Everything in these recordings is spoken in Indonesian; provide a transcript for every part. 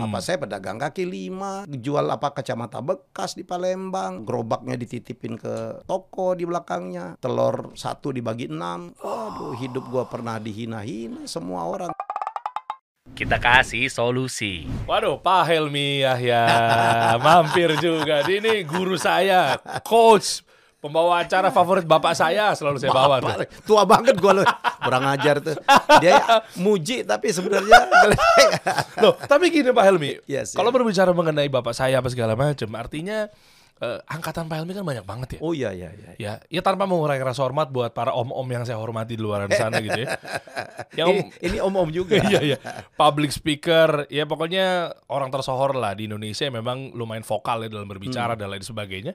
Papa saya pedagang kaki lima, jual apa kacamata bekas di Palembang, gerobaknya dititipin ke toko di belakangnya, telur satu dibagi 6. Aduh, hidup gua pernah dihina-hina semua orang. Kita kasih solusi. Waduh, Pak Helmy Yahya mampir juga. Ini guru saya, coach. Pembawa acara favorit bapak saya, selalu saya bawa tuh. Tua banget gue loh, kurang ajar tuh. Dia muji tapi sebenarnya loh, tapi gini Pak Helmy, yes, kalau berbicara mengenai bapak saya apa segala macam, artinya angkatan Pak Helmy kan banyak banget ya. Oh iya iya iya. Ya, ya tanpa mengurangi rasa hormat buat para om-om yang saya hormati di luar sana gitu ya. Yang ini om-om juga. Iya iya. Public speaker, ya pokoknya orang tersohor lah di Indonesia, memang lumayan vokal ya dalam berbicara dan lain sebagainya.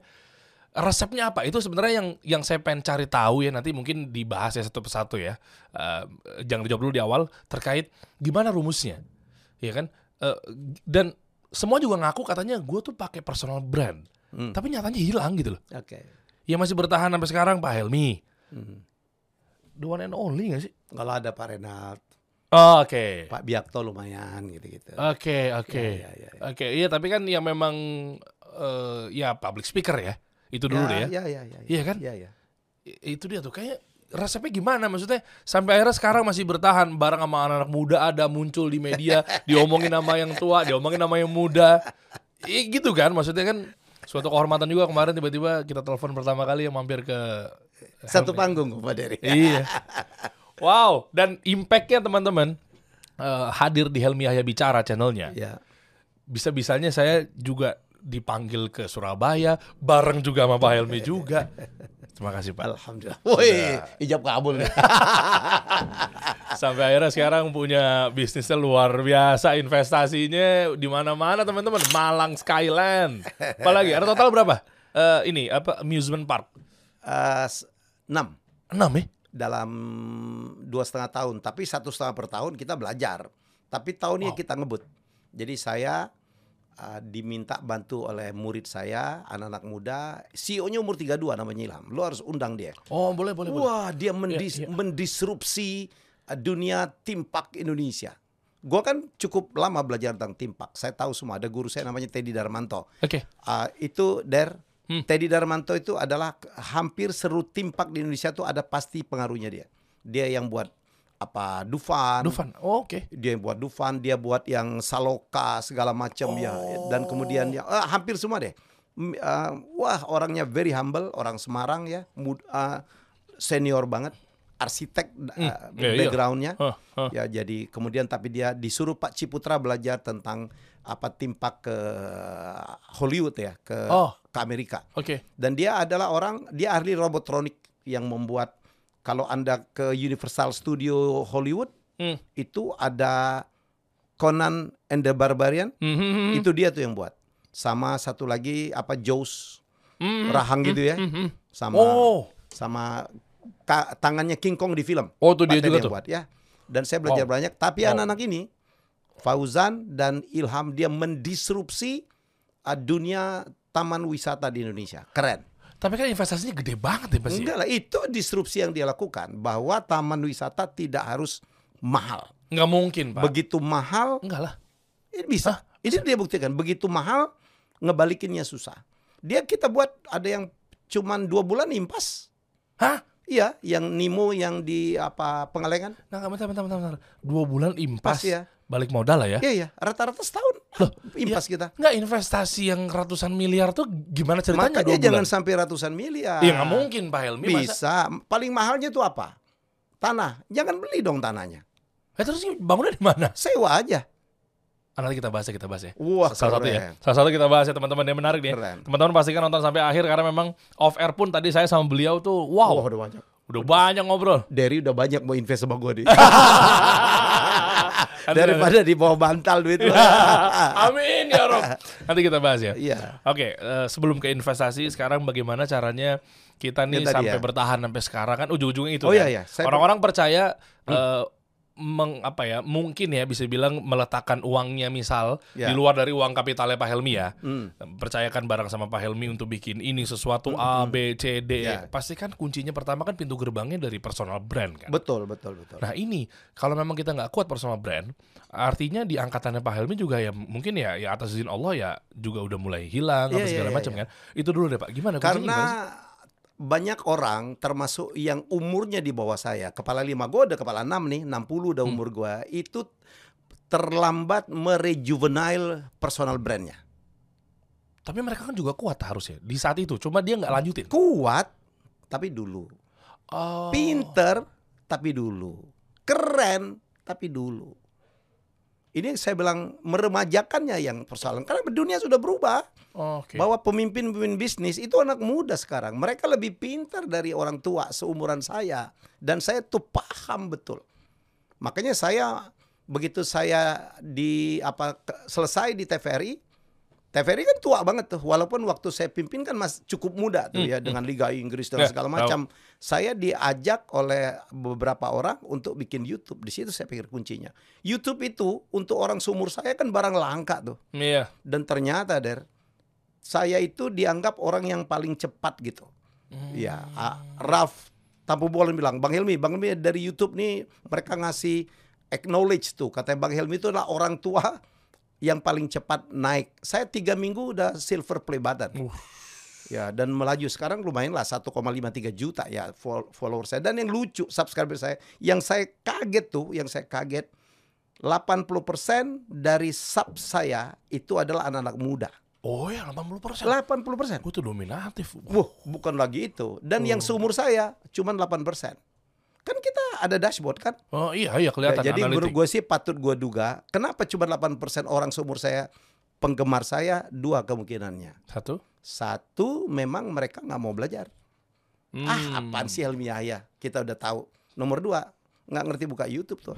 Resepnya apa? Itu sebenarnya yang saya pengen cari tahu ya, nanti mungkin dibahas ya satu persatu ya. Jangan dijawab dulu di awal, terkait gimana rumusnya, ya kan? Dan semua juga ngaku katanya gue tuh pakai personal brand, tapi nyatanya hilang gitu loh. Oke. Okay. Ya masih bertahan sampai sekarang Pak Helmy. The one and only nggak sih? Kalau ada Pak Renat. Oh, oke. Okay. Pak Biakto lumayan gitu-gitu. Oke oke oke. Iya tapi kan yang memang ya public speaker ya. Itu dulu deh ya. Iya kan? Iya, iya. Itu dia tuh kayak resepnya gimana maksudnya sampai akhirnya sekarang masih bertahan bareng sama anak-anak muda, ada muncul di media, diomongin nama yang tua, diomongin nama yang muda. Gitu kan maksudnya kan suatu kehormatan juga kemarin tiba-tiba kita telepon pertama kali yang mampir ke satu panggung Pak Dery. Iya. Wow, dan impact-nya teman-teman hadir di Helmy Yahya Bicara channelnya. Iya. Bisa-bisanya saya juga dipanggil ke Surabaya bareng juga sama Pak Helmy juga. Terima kasih Pak. Alhamdulillah. Woi, ijab kabul nih. Sampai akhirnya sekarang punya bisnisnya luar biasa, investasinya di mana-mana teman-teman. Malang Skyland. Apalagi ada total berapa? Ini apa amusement park? 6. 6 ya? Dalam 2,5 tahun. Tapi 1,5 per tahun kita belajar. Tapi tahunnya kita ngebut. Jadi saya diminta bantu oleh murid saya, anak-anak muda, CEO-nya umur 32 namanya Ilham. Lu harus undang dia. Oh boleh boleh. Wah boleh. Dia mendisrupsi dunia timpak Indonesia. Gua kan cukup lama belajar tentang timpak. Saya tahu semua. Ada guru saya namanya Teddy Darmanto. Oke. Okay. Itu Teddy Darmanto itu adalah hampir seru timpak di Indonesia tuh ada pasti pengaruhnya dia. Dia yang buat apa Dufan? Dufan. Oh, oke. Okay. Dia yang buat Dufan, dia buat yang Saloka segala macam ya. Dan kemudian ya hampir semua deh. Wah, orangnya very humble, orang Semarang ya, senior banget, arsitek backgroundnya. Ya jadi kemudian tapi dia disuruh Pak Ciputra belajar tentang apa timpak ke Hollywood ya, ke Amerika. Oke. Okay. Dan dia adalah dia ahli robotronik yang membuat. Kalau Anda ke Universal Studio Hollywood, itu ada Conan and the Barbarian, itu dia tuh yang buat. Sama satu lagi apa Jaws, rahang gitu ya. Sama tangannya King Kong di film. Oh, itu dia juga tuh. Buat, ya. Dan saya belajar banyak, tapi anak-anak ini Fauzan dan Ilham dia mendisrupsi dunia taman wisata di Indonesia. Keren. Tapi kan investasinya gede banget ya pasti. Enggak lah, itu disrupsi yang dia lakukan. Bahwa taman wisata tidak harus mahal. Enggak mungkin Pak. Begitu mahal. Enggak lah. Ini bisa. Hah? Ini dia buktikan. Begitu mahal, ngebalikinnya susah. Kita buat ada yang cuman 2 bulan impas. Hah? Iya, yang Nemo yang di apa Pengalengan. Nah, bentar. 2 bulan impas. Ya. Balik modal lah ya. Iya, iya. Rata-rata setahun. Loh, impas kita. Enggak, investasi yang ratusan miliar tuh gimana ceritanya? Makanya jangan sampai ratusan miliar. Iya, nggak mungkin Pak Helmy. Bisa. Masa? Paling mahalnya itu apa? Tanah. Jangan beli dong tanahnya. Terus bangunnya di mana? Sewa aja. Nanti kita bahas ya. Wah, salah satu kita bahas ya teman-teman, yang menarik nih. Teman-teman pastikan nonton sampai akhir karena memang off air pun tadi saya sama beliau tuh udah banyak ngobrol. Dery udah banyak mau invest sama gue deh. Daripada di bawah bantal duit. Amin ya Rob. Nanti kita bahas ya. Iya. Oke, sebelum ke investasi sekarang bagaimana caranya kita nih sampai bertahan sampai sekarang kan ujung-ujungnya itu. Orang-orang percaya mungkin ya bisa bilang meletakkan uangnya misal di luar dari uang kapitalnya Pak Helmy ya, percayakan barang sama Pak Helmy untuk bikin ini sesuatu A, B, C, D, pasti kan kuncinya pertama kan pintu gerbangnya dari personal brand kan. Betul. Nah ini kalau memang kita nggak kuat personal brand, artinya di angkatannya Pak Helmy juga ya mungkin ya atas izin Allah ya juga udah mulai hilang apa segala macam kan. Itu dulu deh Pak, gimana kuncinya? Karena banyak orang termasuk yang umurnya di bawah saya, kepala 5, gue udah kepala 6 nih, 60 udah umur gue, itu terlambat merejuvenile personal brandnya. Tapi mereka kan juga kuat harusnya di saat itu, cuma dia nggak lanjutin. Kuat tapi dulu, pinter tapi dulu, keren tapi dulu. Ini saya bilang meremajakannya yang persoalan, karena dunia sudah berubah. Bahwa pemimpin-pemimpin bisnis itu anak muda sekarang. Mereka lebih pintar dari orang tua seumuran saya. Dan saya tuh paham betul. Makanya saya begitu saya selesai di TVRI, TVRI kan tua banget tuh. Walaupun waktu saya pimpin kan masih cukup muda tuh ya, dengan Liga Inggris dan segala macam. Saya diajak oleh beberapa orang untuk bikin YouTube. Di situ saya pikir kuncinya. YouTube itu untuk orang seumur saya kan barang langka tuh. Dan ternyata saya itu dianggap orang yang paling cepat gitu. Ya, Raf Tampubualan bilang, Bang Helmy dari YouTube nih mereka ngasih acknowledge tuh. Katanya Bang Helmy itu adalah orang tua yang paling cepat naik. Saya 3 minggu udah silver play button. Ya, dan melaju sekarang lumayan lah 1,53 juta ya follower saya. Dan yang lucu subscriber saya, yang saya kaget 80% dari sub saya itu adalah anak-anak muda. Oh ya, 80%? 80%. Itu dominatif. Wah, bukan lagi itu. Dan yang seumur saya cuma 8%. Kan kita ada dashboard kan? Oh iya kelihatan. Ya, jadi menurut gue sih patut gue duga, kenapa cuma 8% orang seumur saya penggemar saya? 2 kemungkinannya. Satu, memang mereka nggak mau belajar. Apaan sih Helmy Yahya? Kita udah tahu. Nomor 2, nggak ngerti buka YouTube tuh.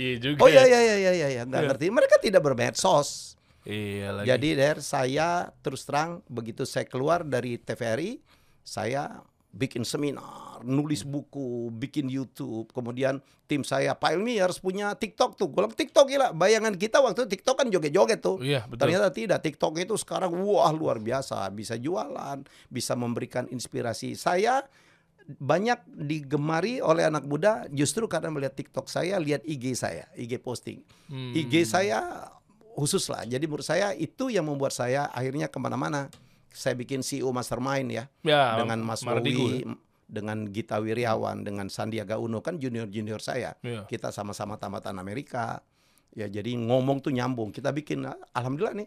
Iya juga. Oh iya nggak ngerti. Mereka tidak bermedsos. Iya lagi. Jadi saya terus terang begitu saya keluar dari TVRI, saya bikin seminar, nulis buku, bikin YouTube. Kemudian tim saya, Pak Helmy harus punya TikTok tuh. Gue bilang TikTok gila. Bayangan kita waktu TikTok kan joget-joget tuh. Iya, betul. Ternyata tidak. TikTok itu sekarang wah luar biasa. Bisa jualan, bisa memberikan inspirasi. Saya banyak digemari oleh anak muda justru karena melihat TikTok saya, lihat IG saya, IG posting. IG saya khusus lah. Jadi menurut saya itu yang membuat saya akhirnya kemana-mana. Saya bikin CEO Mastermind ya dengan Mas Marowi, dengan Gita Wirjawan, dengan Sandiaga Uno, kan junior-junior saya. Kita sama-sama tamatan Amerika. Ya jadi ngomong tuh nyambung. Kita bikin alhamdulillah nih.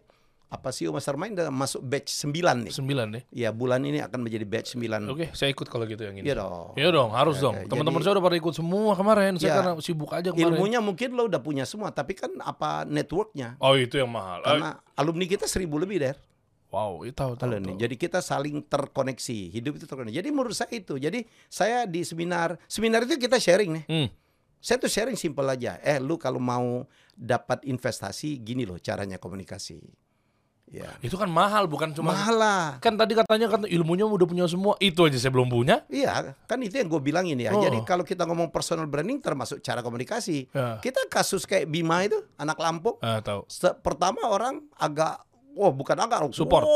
CEO Mastermind udah masuk batch 9 nih. 9 nih. Ya bulan ini akan menjadi batch 9. Oke, saya ikut kalau gitu yang ini. Iya dong, harus dong. Teman-teman saya udah pada ikut semua kemarin. Saya karena sibuk aja kemarin. Ilmunya mungkin lo udah punya semua, tapi kan networknya. Oh, itu yang mahal. Karena alumni kita 1000 lebih . Wow, itu tahu. Jadi kita saling terkoneksi. Hidup itu terkoneksi. Jadi menurut saya itu. Jadi saya di seminar itu kita sharing nih. Saya tuh sharing simple aja. Lu kalau mau dapat investasi gini loh caranya komunikasi. Ya. Itu kan mahal, bukan cuma mahal lah. Kan tadi katanya kan ilmunya udah punya semua. Itu aja saya belum punya. Iya, kan itu yang gue bilangin ya. Jadi kalau kita ngomong personal branding termasuk cara komunikasi. Kita kasus kayak Bima itu, anak Lampung. Tahu. Pertama orang agak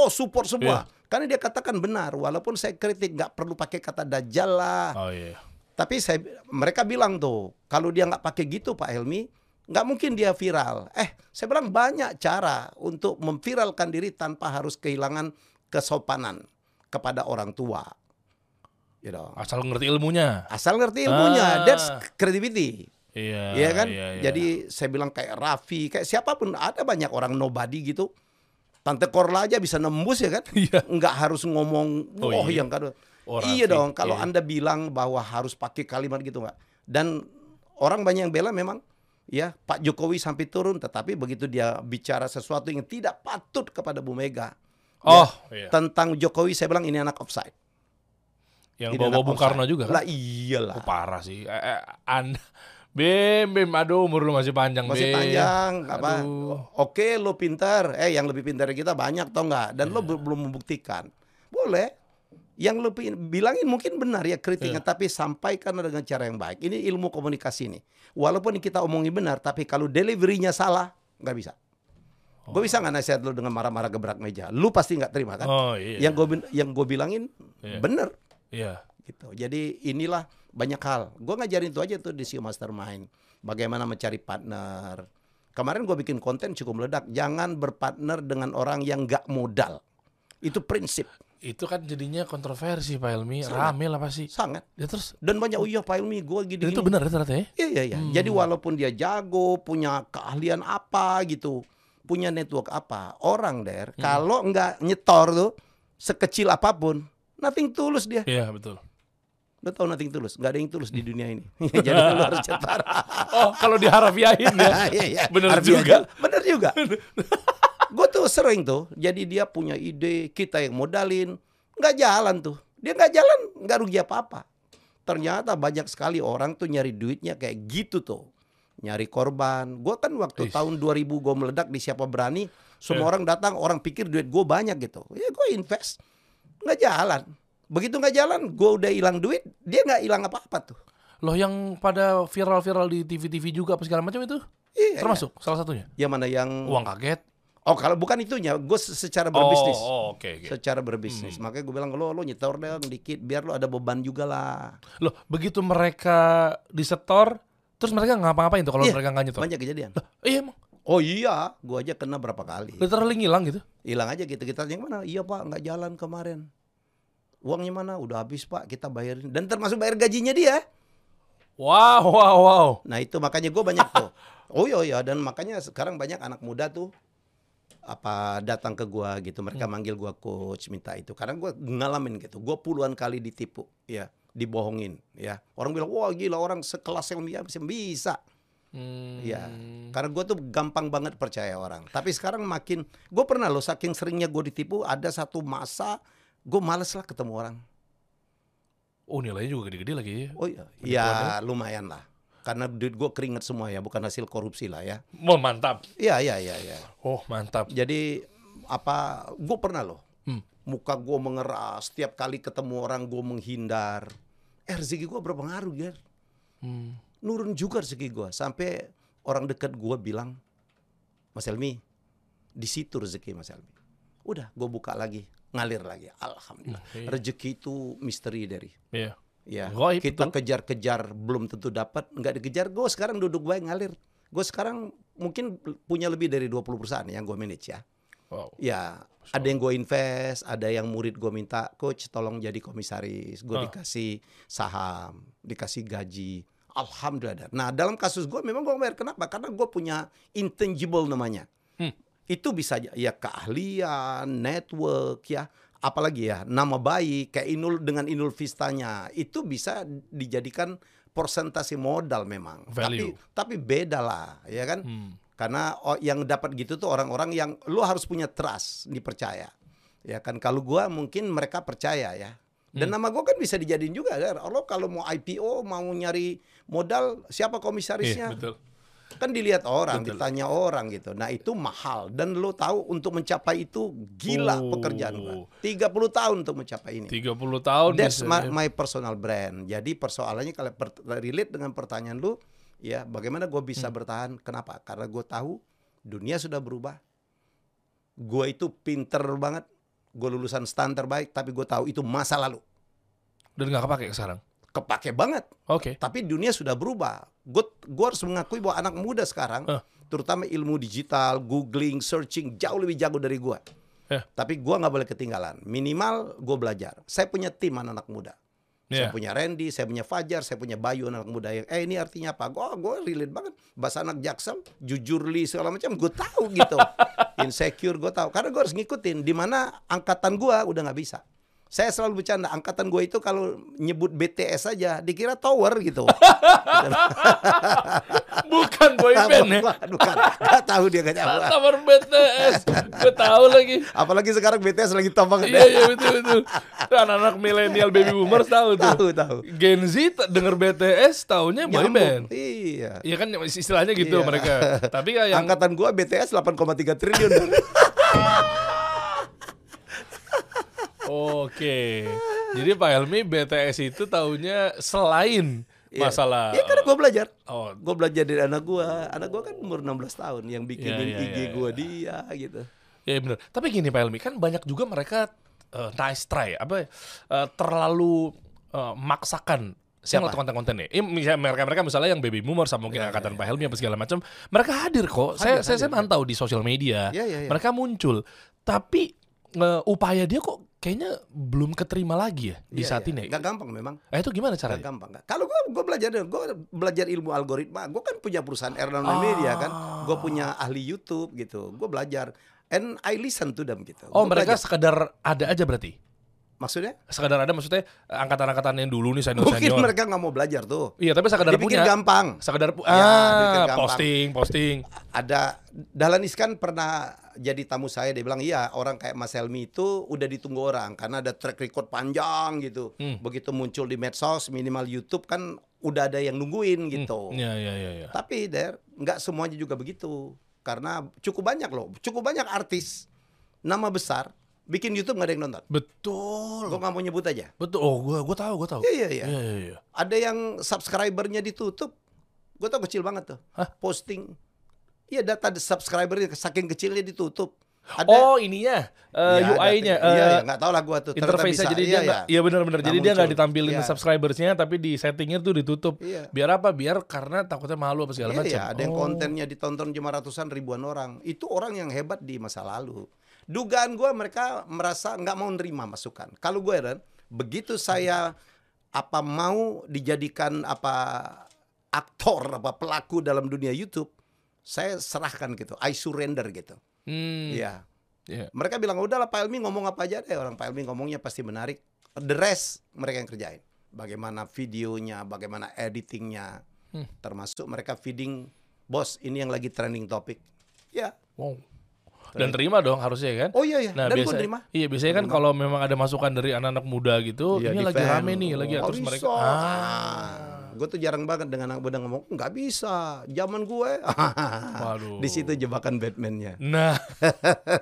support semua. Karena dia katakan benar, walaupun saya kritik nggak perlu pakai kata dajjal lah. Tapi mereka bilang tuh, kalau dia nggak pakai gitu Pak Helmy, nggak mungkin dia viral. Saya bilang banyak cara untuk memviralkan diri tanpa harus kehilangan kesopanan kepada orang tua. Asal ngerti ilmunya. That's creativity. Iya kan? Jadi saya bilang kayak Raffi, kayak siapapun, ada banyak orang nobody gitu. Tante Korla aja bisa nembus ya kan? Nggak harus ngomong yang kan. Iya dong, kalau Anda bilang bahwa harus pakai kalimat gitu nggak. Dan orang banyak yang bela memang. Ya, Pak Jokowi sampai turun, tetapi begitu dia bicara sesuatu yang tidak patut kepada Bu Mega. Tentang Jokowi saya bilang ini anak offside. Yang bawa Bung Karno juga kan? Lah iyalah. Parah sih. Bim, aduh umur lu masih panjang. Masih panjang, apa? Oke, lu pintar. Yang lebih pintar kita banyak tau nggak? Dan lu belum membuktikan. Boleh. Yang lu bilangin mungkin benar ya kritiknya, tapi sampaikan dengan cara yang baik. Ini ilmu komunikasi nih. Walaupun kita omongin benar, tapi kalau deliverynya salah, nggak bisa. Oh. Gue bisa nggak nasihat lu dengan marah-marah gebrak meja? Lu pasti nggak terima kan? Oh, iya. Yang gue bilangin benar. Iya. Gitu. Jadi inilah banyak hal. Gue ngajarin itu aja tuh di CEO Mastermind. Bagaimana mencari partner. Kemarin gue bikin konten cukup meledak. Jangan berpartner dengan orang yang nggak modal. Itu prinsip. Itu kan jadinya kontroversi Pak Helmy, rame lah pasti. Sangat. Ya terus dan banyak Pak Helmy gue gini. Itu benar ternyata ya? Iya. Jadi walaupun dia jago, punya keahlian apa gitu, punya network apa, orang kalau nggak nyetor tuh sekecil apapun, nothing tulus dia. Iya, betul. Lo tau nothing tulus, gak ada yang tulus di dunia ini. Jadi lo harus cetar. Oh, kalau diharfiahin ya. Iya. Bener juga. Bener juga. Gue tuh sering tuh, jadi dia punya ide, kita yang modalin, nggak jalan tuh. Dia nggak jalan, nggak rugi apa-apa. Ternyata banyak sekali orang tuh nyari duitnya kayak gitu tuh. Nyari korban. Gue kan waktu tahun 2000 gue meledak di Siapa Berani, semua orang datang, orang pikir duit gue banyak gitu. Ya gue invest, nggak jalan. Begitu nggak jalan, gue udah hilang duit, dia nggak hilang apa-apa tuh. Loh yang pada viral-viral di TV-TV juga apa segala macam itu? Iya, termasuk salah satunya? Yang mana yang... Uang kaget? Oh kalau bukan itunya, gue secara berbisnis. Okay. Secara berbisnis. Makanya gue bilang, lo nyetor dong dikit, biar lo ada beban juga lah. Loh begitu mereka disetor, terus mereka ngapa-ngapain tuh kalau mereka nggak nyetor? Banyak kejadian. Loh, iya emang? Oh iya, gue aja kena berapa kali. Literally hilang gitu? Hilang aja gitu, kita yang mana? Iya pak, nggak jalan kemarin. Uangnya mana? Udah habis pak, kita bayarin. Dan termasuk bayar gajinya dia. Wow. Nah itu makanya gue banyak tuh. Oh iya, dan makanya sekarang banyak anak muda tuh datang ke gue gitu. Mereka manggil gue coach, minta itu. Karena gue ngalamin gitu. Gue puluhan kali ditipu, ya, dibohongin, ya. Orang bilang, wah gila orang sekelas yang bisa. Ya, karena gue tuh gampang banget percaya orang. Tapi sekarang makin, gue pernah loh saking seringnya gue ditipu, ada satu masa gue males lah ketemu orang. Oh nilainya juga gede-gede lagi ya? Oh iya, ya, lumayan lah. Karena duit gue keringat semua ya, bukan hasil korupsi lah ya. Oh mantap. Iya. Oh mantap. Jadi gue pernah loh, muka gue mengeras, setiap kali ketemu orang gue menghindar. Rezeki gue berpengaruh ya. Nurun juga rezeki gue, sampai orang dekat gue bilang, Mas Helmy, di situ rezeki Mas Helmy. Udah gue buka lagi. Ngalir lagi, alhamdulillah. Rezeki itu misteri dari. Iya. Ya, kita kejar-kejar belum tentu dapat, nggak dikejar. Gue sekarang duduk baik ngalir. Gue sekarang mungkin punya lebih dari 20 perusahaan yang gue manage ya. Wow. Ya, ada yang gue invest, ada yang murid gue minta, coach tolong jadi komisaris. Gue dikasih saham, dikasih gaji. Alhamdulillah. Nah, dalam kasus gue memang gue bayar. Kenapa? Karena gue punya intangible namanya. Itu bisa ya keahlian, network ya, apalagi ya nama baik kayak Inul dengan Inul Vistanya itu bisa dijadikan persentase modal memang. Value. Tapi beda lah ya kan, karena yang dapat gitu tuh orang-orang yang lu harus punya trust, dipercaya ya kan. Kalau gua mungkin mereka percaya ya. Dan nama gue kan bisa dijadiin juga ya. Lo kalau mau IPO mau nyari modal siapa komisarisnya? Betul. Kan dilihat orang, ditanya orang gitu. Nah itu mahal. Dan lo tahu untuk mencapai itu gila pekerjaan gue. 30 tahun untuk mencapai ini. 30 tahun. That's my personal brand. Jadi persoalannya kalau relate dengan pertanyaan lu, ya bagaimana gue bisa bertahan? Kenapa? Karena gue tahu dunia sudah berubah. Gue itu pinter banget. Gue lulusan STAN terbaik, tapi gue tahu itu masa lalu. Dan gak kepake sekarang? Kepake banget. Tapi dunia sudah berubah. Gue harus mengakui bahwa anak muda sekarang, terutama ilmu digital, googling, searching, jauh lebih jago dari gue. Tapi gue nggak boleh ketinggalan. Minimal gue belajar. Saya punya tim anak-anak muda. Saya punya Randy, saya punya Fajar, saya punya Bayu anak muda yang ini artinya apa? Gue relate banget. Bahasa anak Jaksel, jujurli segala macam. Gue tahu gitu. Insecure gue tahu. Karena gue harus ngikutin. Dimana angkatan gue udah nggak bisa. Saya selalu bercanda, angkatan gue itu kalau nyebut BTS aja dikira tower gitu. Bukan boyband ya? Bukan, gak tahu dia gak apa. Tower BTS, gue tahu lagi. Apalagi sekarang BTS lagi top banget. Iya, betul-betul. Anak-anak milenial baby boomers tahu tuh. Tahu. Gen Z denger BTS taunya boyband. Iya. Iya kan istilahnya gitu mereka. Tapi yang... Angkatan gue BTS 8,3 triliun. Oke. Jadi Pak Helmy BTS itu taunya selain masalah. Iya, karena gue belajar. Oh. Gue belajar dari anak gue. Anak gue kan umur 16 tahun yang bikinin IG gue dia gitu. Iya benar. Tapi gini Pak Helmy, kan banyak juga mereka nice try apa terlalu maksakan siapa konten-kontennya. Mereka misalnya yang baby boomers sama mungkin angkatan Pak Helmy apa segala macam, mereka hadir kok. Saya mantau di sosial media. Mereka muncul. Tapi upaya dia kok kayaknya belum keterima lagi di saat ini. Gak gampang memang. Itu gimana caranya? Gak gampang. Kalau gue belajar ilmu algoritma. Gue kan punya perusahaan Erlangga Media kan. Gue punya ahli YouTube gitu. Gue belajar and I listen to them gitu. Oh, mereka sekedar ada aja berarti. Maksudnya? Sekedar ada maksudnya angkatan-angkatan yang dulu nih senior-senior. Mungkin mereka gak mau belajar tuh. Iya, tapi sekedar dibikin punya. Gampang. Sekedar gampang. Posting. Ada Dahlan Iskan pernah jadi tamu saya, dia bilang iya orang kayak Mas Helmy itu udah ditunggu orang karena ada track record panjang gitu. Begitu muncul di medsos minimal YouTube kan udah ada yang nungguin gitu. Iya. Tapi nggak semuanya juga begitu. Karena cukup banyak artis nama besar bikin YouTube nggak ada yang nonton. Betul. Gue nggak mau nyebut aja. Betul. Oh, gue tahu. Iya. Ada yang subscribernya ditutup. Gue tau kecil banget tuh. Hah? Posting. Iya, data subscribernya saking kecilnya ditutup. Ada, UI-nya. Iya, nggak tahu lah gue tuh. Interface-nya jadi dia. Iya benar-benar. Jadi dia nggak ditampilin subscribersnya, tapi di settingnya tuh ditutup. Iya. Biar apa? Biar karena takutnya malu apa segala macam. Iya. Ada yang kontennya ditonton cuma ratusan ribuan orang. Itu orang yang hebat di masa lalu. Dugaan gue mereka merasa nggak mau nerima masukan. Kalau gue begitu saya mau dijadikan aktor pelaku dalam dunia YouTube, saya serahkan gitu, I surrender gitu. Mereka bilang udahlah Pak Helmy ngomong apa aja deh, orang Pak Helmy ngomongnya pasti menarik. The rest mereka yang kerjain. Bagaimana videonya, bagaimana editingnya, termasuk mereka feeding bos ini yang lagi trending topic. Ya. Wow. Dan terima dong harusnya kan. Oh iya. Nah, dan terima. Iya biasanya kan kalau memang ada masukan dari anak-anak muda gitu, ini lagi rame nih, lagi terus mereka. Gue tuh jarang banget dengan anak muda ngomong nggak bisa, zaman gue. Waduh. Di situ jebakan Batman-nya. Nah,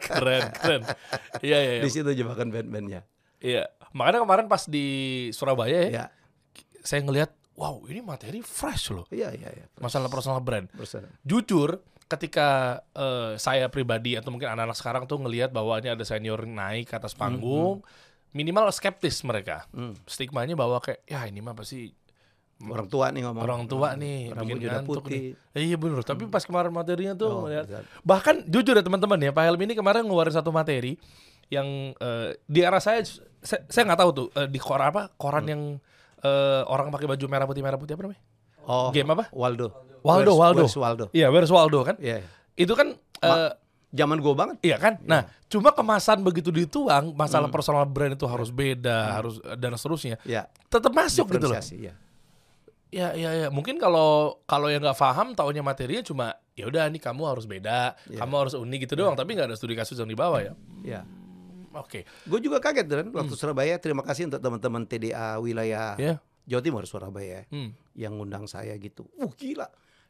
keren. Iya. Di situ jebakan Batman-nya. Iya. Makanya kemarin pas di Surabaya saya ngelihat, wow ini materi fresh loh. Iya. Masalah personal brand. Jujur. Ketika saya pribadi atau mungkin anak-anak sekarang tuh ngelihat bawaannya ada senior naik ke atas panggung, minimal skeptis mereka. Stigmanya bahwa kayak ya ini mah pasti orang tua nih ngomong. Orang tua nih, bikin ngantuk nih. Iya benar. Tapi pas kemarin materinya tuh melihat. Bahkan jujur ya teman-teman ya, Pak Helmy ini kemarin ngeluarin satu materi yang di arah saya nggak tahu tuh di koran yang orang pakai baju merah putih apa namanya? Oh, game apa? Waldo. Iya, Where's Waldo kan? Yeah. Itu kan zaman gue banget. Iya kan? Yeah. Nah, cuma kemasan begitu dituang, masalah personal brand itu harus beda, harus dan seterusnya. Yeah. Tetap masuk gitu loh. Ya. Mungkin kalau yang nggak paham, taunya materinya cuma ya udah nih kamu harus beda, kamu harus unik gitu doang. Tapi nggak ada studi kasus yang dibawa ya. Iya. Oke. Gue juga kaget kan waktu Surabaya. Terima kasih untuk teman-teman TDA wilayah. Jawa Timur, Surabaya yang ngundang saya gitu. Gila.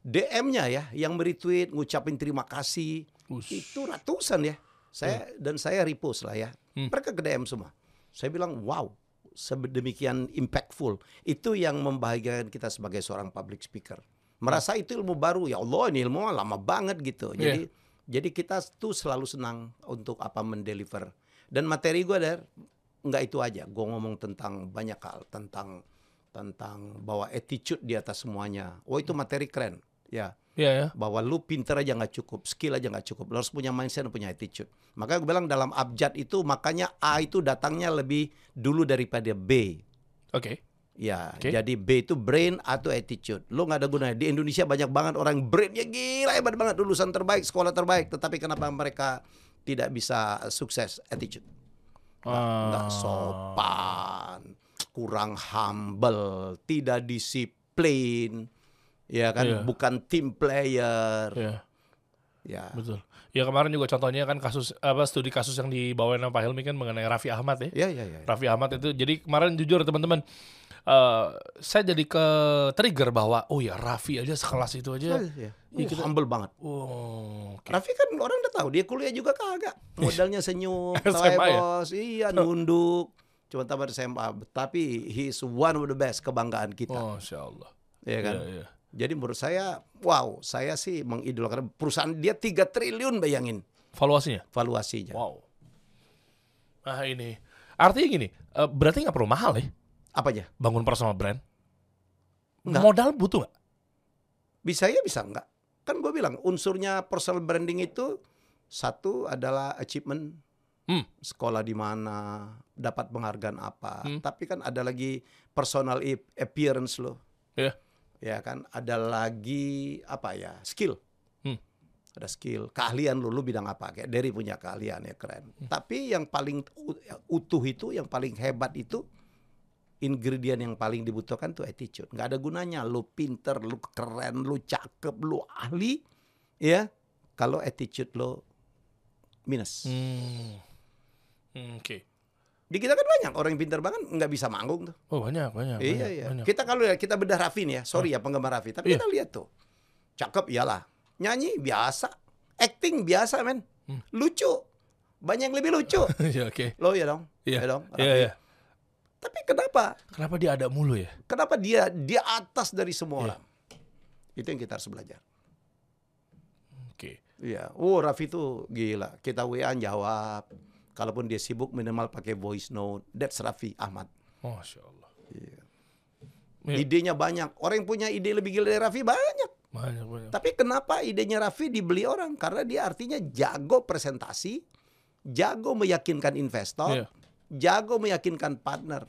DM-nya ya yang retweet, ngucapin terima kasih. Itu ratusan ya. Saya dan saya repost lah ya. Mereka ke DM semua. Saya bilang, "Wow, sedemikian impactful." Itu yang membahagiakan kita sebagai seorang public speaker. Merasa itu ilmu baru. Ya Allah, ini ilmu lama banget gitu. Jadi kita tuh selalu senang untuk mendeliver. Dan materi gue enggak itu aja. Gue ngomong tentang banyak hal, tentang bahwa attitude di atas semuanya. Oh itu materi keren ya. Bahwa lu pinter aja nggak cukup, skill aja nggak cukup, lu harus punya mindset dan punya attitude. Makanya gue bilang dalam abjad itu makanya A itu datangnya lebih dulu daripada B. Jadi B itu brain atau attitude. Lu nggak ada gunanya. Di Indonesia banyak banget orang brainnya gila hebat banget, lulusan terbaik, sekolah terbaik, tetapi kenapa mereka tidak bisa sukses? Attitude nggak sopan, kurang humble, tidak disiplin, ya kan, bukan team player. Betul. Ya kemarin juga contohnya kan kasus studi kasus yang dibawain sama Pak Helmy kan mengenai Raffi Ahmad ya. Raffi Ahmad itu jadi kemarin jujur teman-teman, saya jadi ke trigger bahwa oh ya Raffi aja sekelas itu aja. Humble banget. Raffi kan orang udah tahu dia kuliah juga kagak. Modalnya senyum, SMA ya? Nunduk. cuma tamat SMA, tapi he is one of the best, kebanggaan kita. Oh, Insya Allah. Iya kan? Yeah, yeah. Jadi menurut saya, wow, saya sih mengidolakan perusahaan dia 3 triliun bayangin. Valuasinya? Valuasinya. Wow. Nah ini, artinya gini, berarti nggak perlu mahal ya? Apa aja? Bangun personal brand? Enggak. Modal butuh nggak? Bisa ya, bisa nggak. Kan gue bilang, unsurnya personal branding itu, satu adalah achievement, sekolah di mana, dapat penghargaan apa. Tapi kan ada lagi personal appearance lo. Iya. Yeah. Ya kan, ada lagi apa ya, skill, ada skill, keahlian lu bidang apa, kayak Derry punya keahlian ya keren. Tapi yang paling utuh itu, yang paling hebat itu, ingredient yang paling dibutuhkan tuh attitude. Nggak ada gunanya lu pinter, lu keren, lu cakep, lu ahli, ya kalau attitude lu minus. Oke. Okay. Di kita kan banyak orang yang pintar banget nggak bisa manggung tuh. Oh banyak. Iya iya. Banyak. Kita kalau kita bedah Raffi nih ya, sorry ya penggemar Raffi, tapi kita lihat tuh, cakep iyalah, nyanyi biasa, acting biasa men, lucu, banyak yang lebih lucu. Oke. Lo ya dong, Iya. Tapi kenapa? Kenapa dia ada mulu ya? Kenapa dia atas dari semua orang? Itu yang kita harus belajar. Oke. Iya. Oh Raffi tuh gila, kita WA-an jawab. Kalaupun dia sibuk minimal pakai voice note. That's Raffi Ahmad. Masya Allah. Yeah. Yeah. Idenya banyak. Orang yang punya ide lebih gila dari Raffi banyak. Tapi kenapa idenya Raffi dibeli orang? Karena dia artinya jago presentasi, jago meyakinkan investor, jago meyakinkan partner.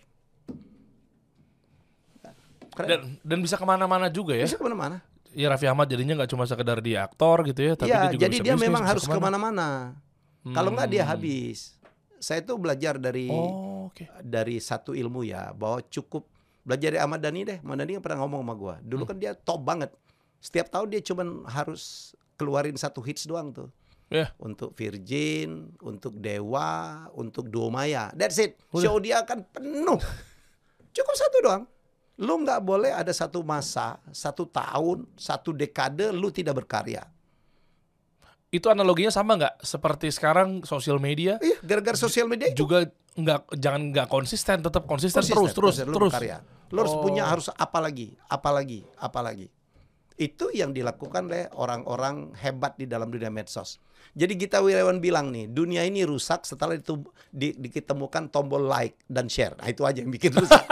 Dan bisa kemana-mana juga ya? Bisa kemana-mana. Ya Raffi Ahmad jadinya nggak cuma sekedar dia aktor gitu ya. Tapi dia juga jadi bisa dia bisnis, memang harus kemana-mana. Kalau nggak dia habis. Saya tuh belajar dari satu ilmu ya, bahwa cukup belajar dari Ahmad Dhani deh. Ahmad Dhani yang pernah ngomong sama gue. Dulu kan dia top banget. Setiap tahun dia cuman harus keluarin satu hits doang tuh. Untuk Virgin, untuk Dewa, untuk Domaya. That's it. Show dia akan penuh. Cukup satu doang. Lu nggak boleh ada satu masa, satu tahun, satu dekade lu tidak berkarya. Itu analoginya sama nggak seperti sekarang sosial media? Iya, gara-gara sosial media itu juga jangan nggak konsisten, tetap konsisten terus. Lo harus punya harus apa lagi. Itu yang dilakukan oleh orang-orang hebat di dalam dunia medsos. Jadi Gita Wirjawan bilang nih, dunia ini rusak setelah ditemukan tombol like dan share. Nah, itu aja yang bikin rusak.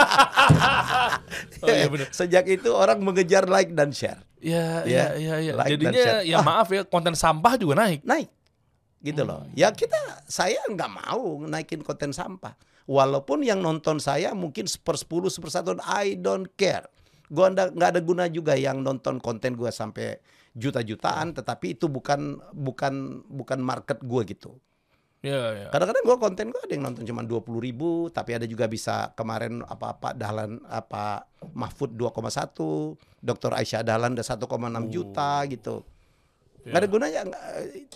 Oh, iya bener. Sejak itu orang mengejar like dan share. Iya. Like jadinya ya maaf ya, konten sampah juga naik. Gitu loh. Ya saya nggak mau naikin konten sampah. Walaupun yang nonton saya mungkin 1/10, 1/1, I don't care. Gua nggak ada guna juga yang nonton konten gua sampai juta-jutaan, tetapi itu bukan market gua gitu. Iya. Kadang-kadang gua konten gua ada yang nonton cuma 20.000, tapi ada juga bisa kemarin Dahlan Mahfud 2,1, Dr. Aisyah Dahlan ada 1,6 juta gitu. Nggak ada gunanya.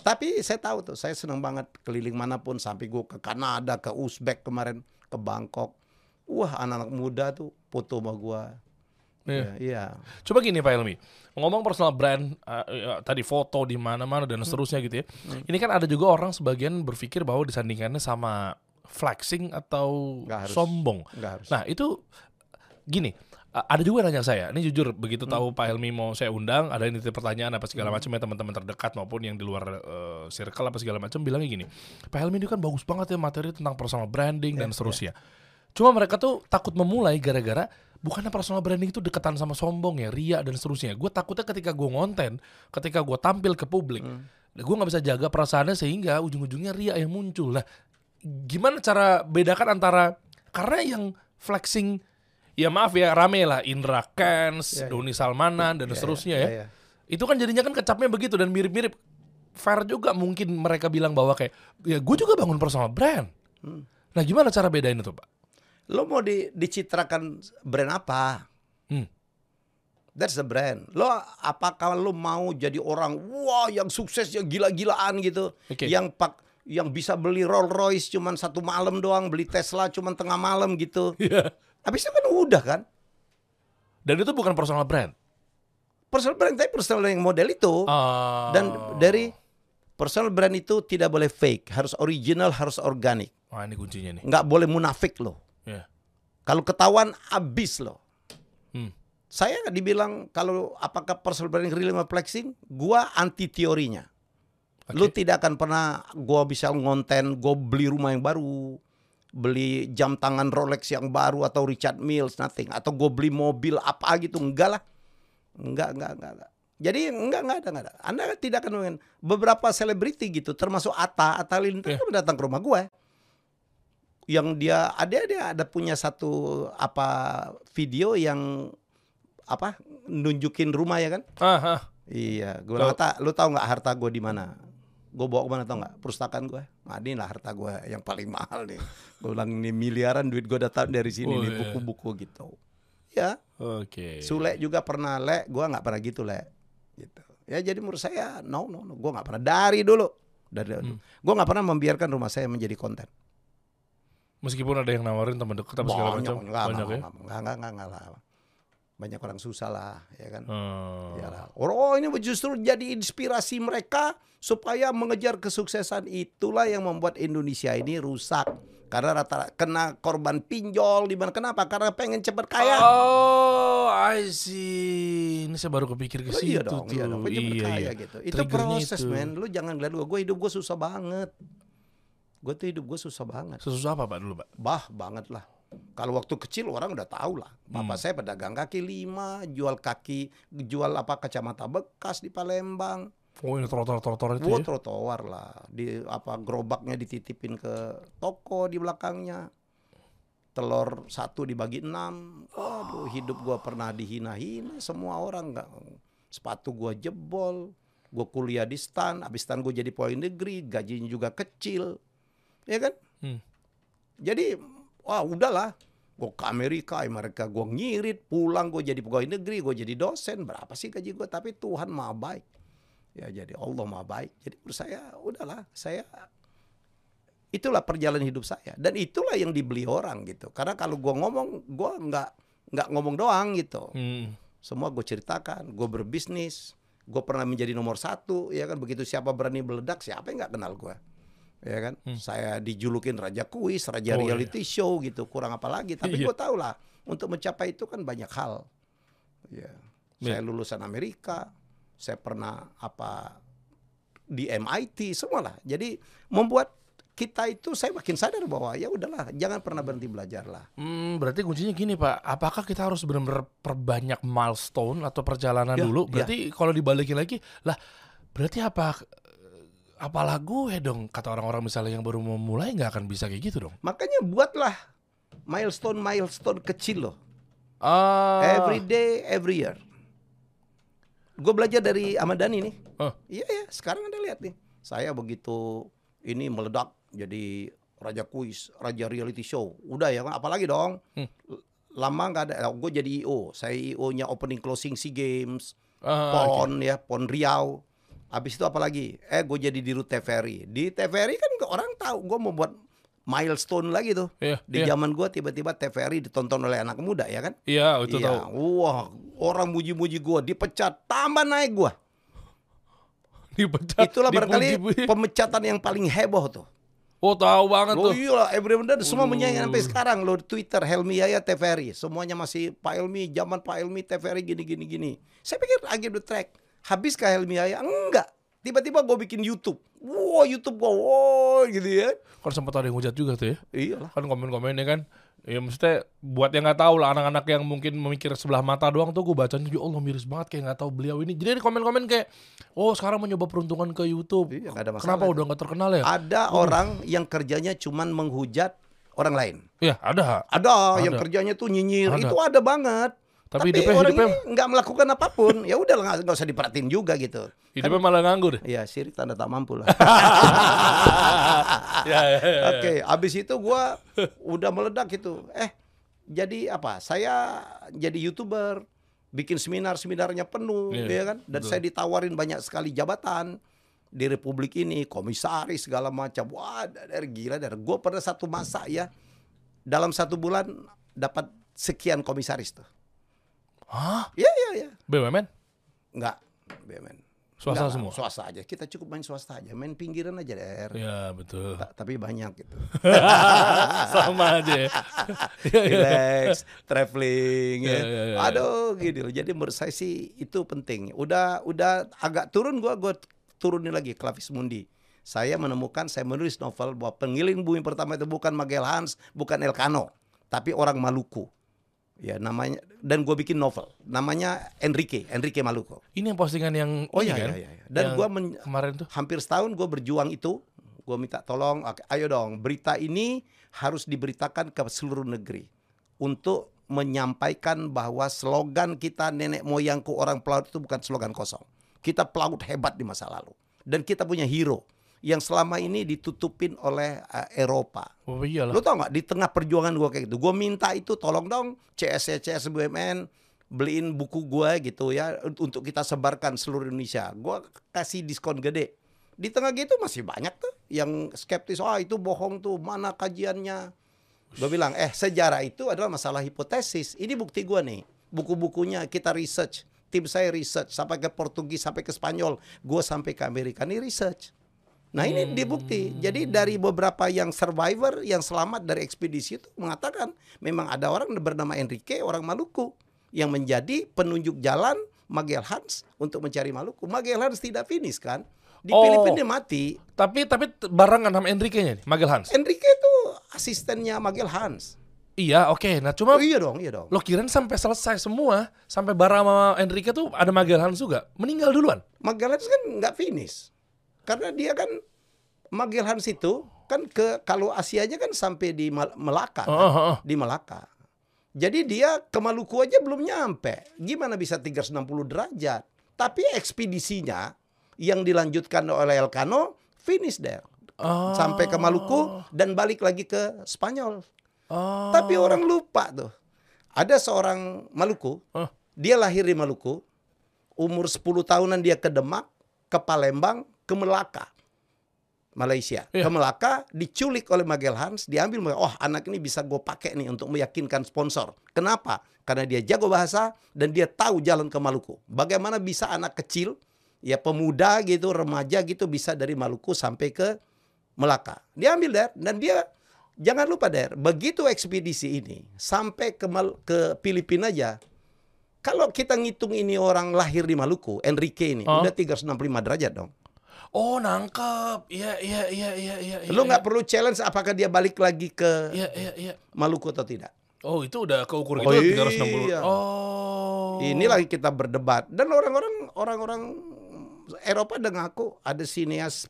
Tapi saya tahu tuh, saya senang banget keliling manapun, sampai gua ke Kanada, ke Uzbek kemarin, ke Bangkok. Wah, anak-anak muda tuh foto sama gua. Coba gini Pak Helmy, ngomong personal brand tadi, foto di mana-mana dan seterusnya gitu ya. Ini kan ada juga orang sebagian berpikir bahwa disandingkannya sama flexing atau sombong. Nah itu gini, ada juga nanya saya. Ini jujur begitu tahu Pak Helmy mau saya undang, ada yang nitip pertanyaan apa segala macam ya, teman-teman terdekat maupun yang di luar circle apa segala macam, bilangnya gini, Pak Helmy itu kan bagus banget ya materi tentang personal branding dan seterusnya. Cuma mereka tuh takut memulai gara-gara bukannya personal branding itu deketan sama sombong ya, ria dan seterusnya. Gue takutnya ketika gue ngonten, ketika gue tampil ke publik, gue gak bisa jaga perasaannya sehingga ujung-ujungnya ria yang muncul. Nah, gimana cara bedakan antara, karena yang flexing, ya maaf ya rame lah, Indra Kents, Doni Salmanan dan seterusnya itu kan jadinya kan kecapnya begitu dan mirip-mirip. Fair juga mungkin mereka bilang bahwa kayak, ya gue juga bangun personal brand. Nah gimana cara bedain itu Pak? Lo mau dicitrakan brand apa? That's the brand. Lo apakah lo mau jadi orang yang sukses, yang gila-gilaan gitu, yang bisa beli Rolls Royce cuman satu malam doang, beli Tesla cuman tengah malam gitu. Habis itu kan udah kan. Dan itu bukan personal brand. Personal brand tapi personal yang model itu. Dan dari personal brand itu tidak boleh fake, harus original, harus organik. Wah, ini kuncinya nih. Nggak boleh munafik lo. Kalau ketahuan abis loh. Saya nggak dibilang kalau apakah personal branding, real sama flexing, gua anti teorinya. Okay. Lu tidak akan pernah gua bisa ngonten, gua beli rumah yang baru, beli jam tangan Rolex yang baru atau Richard Mills, nothing. Atau gua beli mobil apa gitu, enggak lah. Enggak. Jadi enggak ada. Anda tidak akan dengan beberapa selebriti gitu, termasuk Atta Lintar kan datang ke rumah gue. Yang dia ada punya satu video yang nunjukin rumah ya kan? Iya, gue bilang, Atta, lu tahu nggak harta gue di mana? Gue bawa kemana tau nggak? Perpustakaan gue. Nah, inilah harta gue yang paling mahal nih. Gue bilang ini miliaran duit gue datang dari sini, nih buku-buku gitu. Ya. Oke. Sule juga pernah, Le. Gue nggak pernah gitu, Le. Gitu. Ya jadi menurut saya no, gue nggak pernah dari dulu. Gue nggak pernah membiarkan rumah saya menjadi konten. Meskipun ada yang nawarin teman dekat apa segala macam, enggak lah. Banyak orang susah lah, ya kan? Oh, ini justru jadi inspirasi mereka supaya mengejar kesuksesan. Itulah yang membuat Indonesia ini rusak. Karena rata-rata kena korban pinjol di mana, kenapa? Karena pengen cepat kaya. Oh, I see. Ini saya baru kepikir ke situ. Iya dong. Kaya gitu. Itu proses, men. Lu jangan ngeliat gua, hidup gua susah banget. Susah apa, Pak, dulu, Pak? Banget lah. Kalau waktu kecil orang udah tahu lah. Bapak saya pedagang kaki lima, jual kacamata bekas di Palembang. Oh, ini trotoar itu. Trotoar lah. Di gerobaknya dititipin ke toko di belakangnya. Telur satu dibagi 6. Aduh, hidup gua pernah dihina-hina semua orang. Sepatu gua jebol. Gua kuliah di STAN, habis STAN gua jadi pegawai negeri, gajinya juga kecil. Ya kan? Jadi, udahlah. Gua ke Amerika, gua ngirit, pulang gua jadi pegawai negeri, gua jadi dosen. Berapa sih gaji gua? Tapi Tuhan Maha baik. Ya jadi Allah Maha baik. Jadi menurut saya udahlah, itulah perjalanan hidup saya dan itulah yang dibeli orang gitu. Karena kalau gua ngomong, gua nggak ngomong doang gitu. Semua gua ceritakan, gua berbisnis, gua pernah menjadi nomor satu, ya kan? Begitu siapa berani meledak, siapa yang nggak kenal gua. Ya kan? Saya dijulukin raja kuis, raja reality show gitu, kurang apa lagi, tapi gua tahu lah untuk mencapai itu kan banyak hal. Ya. Saya lulusan Amerika. Saya pernah di MIT, semualah. Jadi membuat kita itu, saya makin sadar bahwa ya udahlah, jangan pernah berhenti belajar lah. Berarti kuncinya gini, Pak, apakah kita harus benar-benar perbanyak milestone atau perjalanan dulu? Berarti kalau dibalikin lagi, lah berarti apalah gue dong, kata orang-orang misalnya yang baru memulai nggak akan bisa kayak gitu dong. Makanya buatlah milestone kecil loh. Every day, every year. Gue belajar dari Ahmad Dhani nih. Iya, sekarang Anda lihat nih. Saya begitu ini meledak jadi raja kuis, raja reality show. Udah ya kan, apalagi dong. Lama nggak ada. Gue jadi IO. Saya IO-nya opening closing SEA Games, PON Riau. Habis itu apalagi? Gue jadi dirut TVRI. Di TVRI kan orang tahu gue membuat milestone lagi tuh. Di zaman gue tiba-tiba TVRI ditonton oleh anak muda, ya kan? Iya, itu tahu. Wah, orang muji-muji gue, dipecat, tambah naik gue. Dipecat. Itulah barangkali pemecatan yang paling heboh tuh. Oh, tahu banget tuh. Iya, everyone semua menyayangi sampai sekarang loh. Twitter Helmy Yahya TVRI, semuanya masih Pak Helmy, zaman Pak Helmy TVRI gini. Saya pikir agak the track. Habis ke Helmy Yahya? Enggak. Tiba-tiba gue bikin YouTube. Wow, YouTube gue, gitu ya. Kan sempat ada yang hujat juga tuh ya. Iya lah. Kan komen-komennya kan. Ya maksudnya buat yang nggak tahu lah, anak-anak yang mungkin memikir sebelah mata doang tuh, gue bacanya ya Allah miris banget, kayak nggak tahu beliau ini. Jadi ada komen-komen kayak, oh sekarang mencoba peruntungan ke YouTube. Iya, gak ada masalah. Kenapa itu udah nggak terkenal ya? Ada orang yang kerjanya cuman menghujat orang lain. Iya, ada. Ada yang kerjanya tuh nyinyir. Itu ada banget. Tapi orang ini nggak melakukan apapun, ya udah nggak usah diperhatiin juga gitu. Hidupnya malah nganggur. Iya, sirik tanda tak mampu lah. Oke, abis itu gue udah meledak gitu. Jadi saya jadi YouTuber, bikin seminarnya penuh, ya kan? Dan saya ditawarin banyak sekali jabatan di Republik ini, komisaris segala macam. Wah, gila, gue pada satu masa ya, dalam satu bulan dapat sekian komisaris tuh. Hah? Iya. BUMN? Enggak, BUMN. Swasta semua? Swasta aja, kita cukup main swasta aja, main pinggiran aja DR. Iya betul. Tapi banyak gitu. Sama aja. Relax, traveling. Ya. Aduh gitu. Jadi menurut saya sih itu penting. Udah agak turun, gua turunin lagi Klavis Mundi. Saya menulis novel bahwa Penggiling Bumi Pertama itu bukan Magellan, bukan Elcano, tapi orang Maluku. Ya namanya, dan gue bikin novel namanya Enrique Maluku. Ini yang postingan yang iya. Dan gue kemarin tuh hampir setahun gue berjuang itu. Gue minta tolong, ayo dong, berita ini harus diberitakan ke seluruh negeri untuk menyampaikan bahwa slogan kita nenek moyangku orang pelaut itu bukan slogan kosong. Kita pelaut hebat di masa lalu dan kita punya hero yang selama ini ditutupin oleh Eropa. Oh iyalah. Lu tau gak di tengah perjuangan gue kayak gitu, gue minta itu tolong dong CS BUMN beliin buku gue gitu ya, untuk kita sebarkan seluruh Indonesia. Gue kasih diskon gede. Di tengah gitu masih banyak tuh yang skeptis, itu bohong tuh, mana kajiannya. Gue bilang sejarah itu adalah masalah hipotesis. Ini bukti gue nih, buku-bukunya kita research. Tim saya research sampai ke Portugis, sampai ke Spanyol, gue sampai ke Amerika, ini research. Nah ini dibukti. Jadi dari beberapa yang survivor yang selamat dari ekspedisi itu mengatakan memang ada orang bernama Enrique, orang Maluku, yang menjadi penunjuk jalan Magellan untuk mencari Maluku. Magellan tidak finish kan. Di Filipina mati. Tapi barengan sama Enrique-nya nih, Magellan. Enrique itu asistennya Magellan. Iya, oke. Nah cuma iya dong. Lo kirain sampai selesai semua, sampai bareng sama Enrique tuh ada Magellan juga. Meninggal duluan. Magellan kan nggak finish. Karena dia kan Magellan situ kan kalau Asianya kan sampai di Melaka, di Melaka. Jadi dia ke Maluku aja belum nyampe. Gimana bisa 360 derajat? Tapi ekspedisinya yang dilanjutkan oleh Elcano finish there. Sampai ke Maluku dan balik lagi ke Spanyol. Tapi orang lupa tuh. Ada seorang Maluku, dia lahir di Maluku. Umur 10 tahunan dia ke Demak, ke Palembang, ke Melaka, Malaysia. Ke Melaka diculik oleh Magellan, diambil. Anak ini bisa gue pakai nih untuk meyakinkan sponsor. Kenapa? Karena dia jago bahasa dan dia tahu jalan ke Maluku. Bagaimana bisa anak kecil, ya pemuda gitu, remaja gitu, bisa dari Maluku sampai ke Melaka. Dia ambil der, dan dia jangan lupa der, begitu ekspedisi ini sampai ke Filipina aja. Kalau kita ngitung ini orang lahir di Maluku, Enrique ini udah 365 derajat dong. Nangkep. Iya. Lu nggak perlu challenge apakah dia balik lagi ke Maluku atau tidak. Itu udah keukur gitu, 360. Inilah kita berdebat. Dan orang-orang Eropa udah ngaku. Ada sineas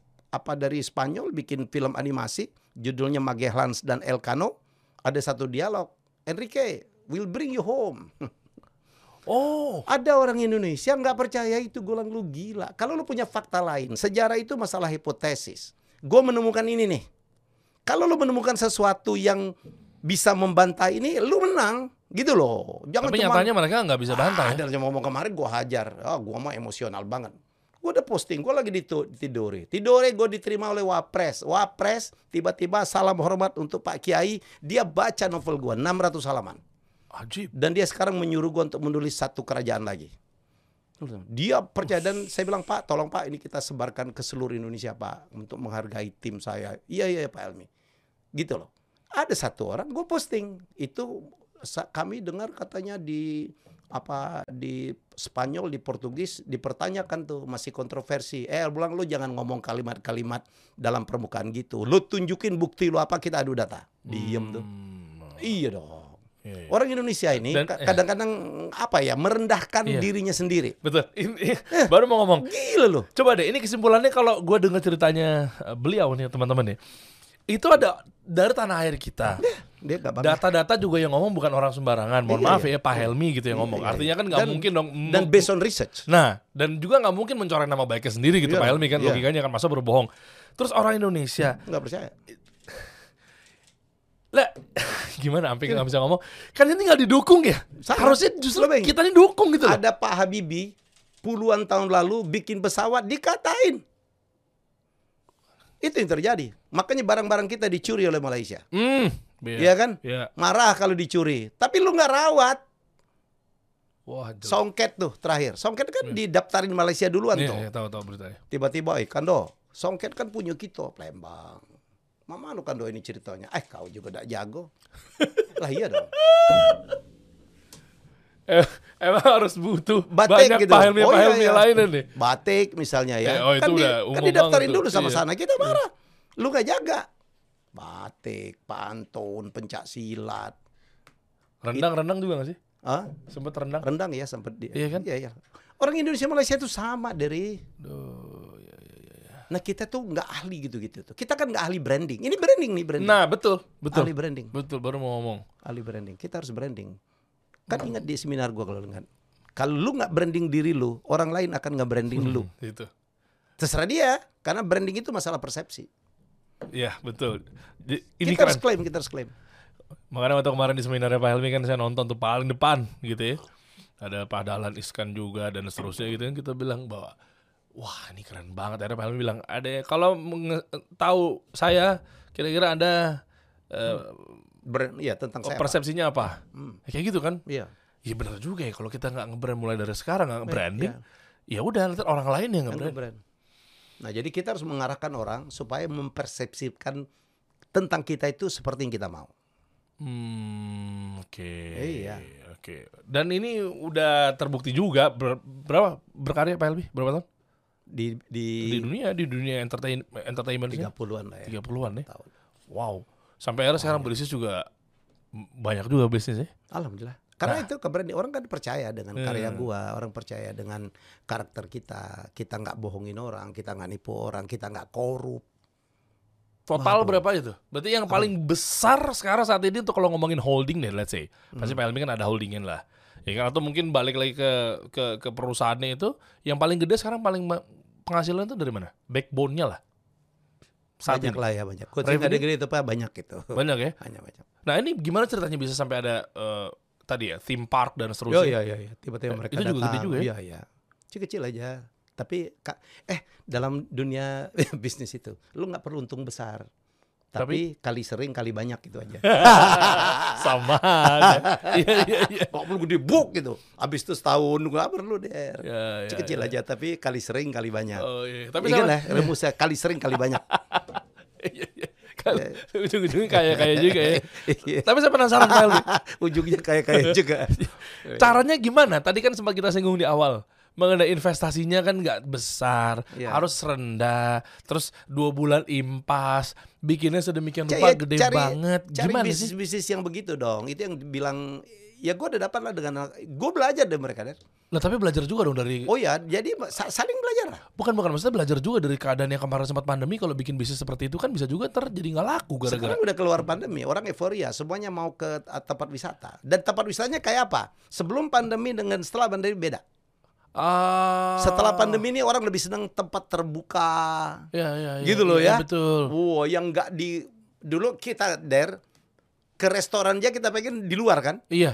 dari Spanyol bikin film animasi judulnya Magellan dan Elcano. Ada satu dialog, Enrique will bring you home. Ada orang Indonesia nggak percaya itu, golang lu gila. Kalau lu punya fakta lain, sejarah itu masalah hipotesis. Gue menemukan ini nih. Kalau lu menemukan sesuatu yang bisa membantah ini, lu menang gitu loh. Jangan tapi nyatanya mereka nggak bisa bantah. Ada yang ngomong kemarin gue hajar. Gue mah emosional banget. Gue udah posting, gue lagi Tidore gue diterima oleh Wapres tiba-tiba salam hormat untuk Pak Kiai. Dia baca novel gue 600 halaman. Ajib. Dan dia sekarang menyuruh gue untuk menulis satu kerajaan lagi. Dia percaya, dan saya bilang, Pak tolong Pak, ini kita sebarkan ke seluruh Indonesia Pak, untuk menghargai tim saya. Iya Pak Helmy. Gitu loh. Ada satu orang gue posting itu, kami dengar katanya di Spanyol, di Portugis dipertanyakan tuh, masih kontroversi. Bilang lu jangan ngomong kalimat-kalimat dalam permukaan gitu. Lu tunjukin bukti lu apa, kita adu data. Diem tuh. Iya dong. Orang Indonesia ini kadang-kadang merendahkan dirinya sendiri. Betul. Baru mau ngomong. Gila loh. Coba deh, ini kesimpulannya kalau gue dengar ceritanya beliau nih teman-teman nih. Itu ada dari tanah air kita. Data-data juga yang ngomong bukan orang sembarangan. Mohon maaf ya Pak Helmy gitu yang ngomong. Artinya kan nggak mungkin dong. Dan based on research. Nah, dan juga nggak mungkin mencoreng nama baiknya sendiri gitu Pak Helmy kan, logikanya kan, masa berbohong. Terus orang Indonesia nggak percaya. Lah gimana sampai nggak bisa ngomong? Kan ini tinggal didukung ya. Harusnya justru kita ini dukung gitu. Ada Pak Habibie puluhan tahun lalu bikin pesawat dikatain. Itu yang terjadi. Makanya barang-barang kita dicuri oleh Malaysia. Iya kan? Marah kalau dicuri. Tapi lu nggak rawat. Waduh. Songket tuh terakhir. Songket kan didaftarin Malaysia duluan tuh. Iya, tahu-tahu beritanya. Tiba-tiba, kando, Songket kan punya kita Palembang. Mama lu kando ini ceritanya. Kau juga gak jago. Lah iya dong. Emang harus butuh batik banyak gitu. Pahelmi lainnya nih. Batik misalnya ya. Kan itu kan didaftarin dulu sama sana. Kita marah. Lu gak jaga. Batik, pantun, pencak silat. Rendang juga gak sih? Ah, sempet rendang. Rendang ya sempet dia. Iya kan? Iya. Orang Indonesia Malaysia itu sama dari. Iya. Nah, kita tuh nggak ahli gitu-gitu tuh. Kita kan nggak ahli branding. Ini branding nih, branding. Nah, betul. Ahli branding. Betul, baru mau ngomong. Ahli branding. Kita harus branding. Kan ingat di seminar gua kalau lu nggak branding diri lu, orang lain akan nggak branding lu. Itu. Terserah dia, karena branding itu masalah persepsi. Iya, betul. Ini kita harus klaim, Makanya waktu kemarin di seminarnya Pak Helmy kan saya nonton tuh paling depan gitu ya. Ada Pak Dahlan Iskan juga dan seterusnya gitu kan, kita bilang bahwa wah ini keren banget. Ada Pak Helmy bilang, ada kalau tahu saya kira-kira Anda tentang persepsinya saya, kayak gitu kan? Iya. Ya benar juga ya, kalau kita nggak nge-brand mulai dari sekarang, nggak nge-branding, ya udah nanti orang lain yang nge-brand. Nah, jadi kita harus mengarahkan orang supaya mempersepsikan tentang kita itu seperti yang kita mau. Oke. Dan ini udah terbukti juga berapa berkarya Pak Helmy? Berapa tahun? Di dunia entertainment 30-an lah ya. 30-an ya. Tahun. Wow. Sampai akhirnya sekarang berbisnis juga banyak juga bisnisnya. Alhamdulillah. Karena itu keberanian orang kan percaya dengan karya gua, orang percaya dengan karakter kita. Kita nggak bohongin orang, kita nggak nipu orang, kita nggak korup. Total berapa itu? Berarti yang paling besar sekarang saat ini tuh kalau ngomongin holding deh, let's say. Pasti Pak Helmy kan ada holdingin lah. Ya kan, atau mungkin balik lagi ke perusahaannya itu, yang paling gede sekarang paling penghasilan itu dari mana? Backbone-nya lah. Saat banyak ini. Lah ya banyak. Coaching degree itu Pak banyak gitu. Banyak ya? Banyak. Nah, ini gimana ceritanya bisa sampai ada tadi ya, theme park dan seterusnya. Iya. Tiba-tiba mereka itu datang. Itu juga gede juga ya? Iya. Kecil-kecil aja. Tapi dalam dunia bisnis itu lu nggak perlu untung besar, tapi kali sering kali banyak gitu aja. Sama iya. Nggak perlu gede buk gitu, habis itu setahun nggak perlu der kecil aja, tapi kali sering kali banyak. Tapi lah rumusnya kali sering kali banyak. Ujung-ujungnya kaya juga ya. Tapi saya penasaran kali ujungnya kaya juga. Caranya gimana? Tadi kan sempat kita singgung di awal mengenai investasinya kan nggak besar, harus rendah, terus 2 bulan impas, bikinnya sedemikian rupa gede banget. Gimana sih bisnis yang begitu dong? Itu yang bilang ya gue udah dapat lah dengan gue belajar dari mereka deh. Lah tapi belajar juga dong dari. Jadi saling belajar lah. Bukan maksudnya belajar juga dari keadaan yang kemarin sempat pandemi. Kalau bikin bisnis seperti itu kan bisa juga terjadi nggak laku gara-gara. Sekarang udah keluar pandemi, orang euforia, semuanya mau ke tempat wisata. Dan tempat wisatanya kayak apa? Sebelum pandemi dengan setelah pandemi beda. Setelah pandemi ini orang lebih senang tempat terbuka, gitu loh ya. Betul. Wow, yang nggak di dulu kita ke restoran aja kita pengen di luar kan? Iya.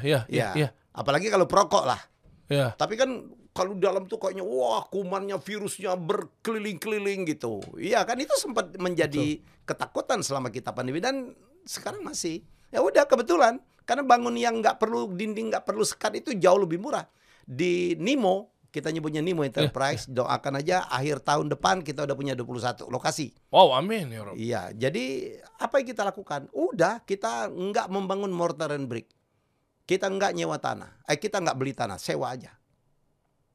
Apalagi kalau perokok lah. Iya. Tapi kan kalau dalam tuh kayaknya wah kumannya virusnya berkeliling-keliling gitu. Iya kan, itu sempat menjadi ketakutan selama kita pandemi dan sekarang masih. Ya udah kebetulan karena bangun yang nggak perlu dinding, nggak perlu sekat itu jauh lebih murah di Nimo. Kita nyebutnya Nimo Enterprise, doakan aja akhir tahun depan kita udah punya 21 lokasi. Wow, amin ya Rob. Iya, jadi apa yang kita lakukan? Udah, kita nggak membangun mortar and brick. Kita nggak nyewa tanah. Kita nggak beli tanah, sewa aja.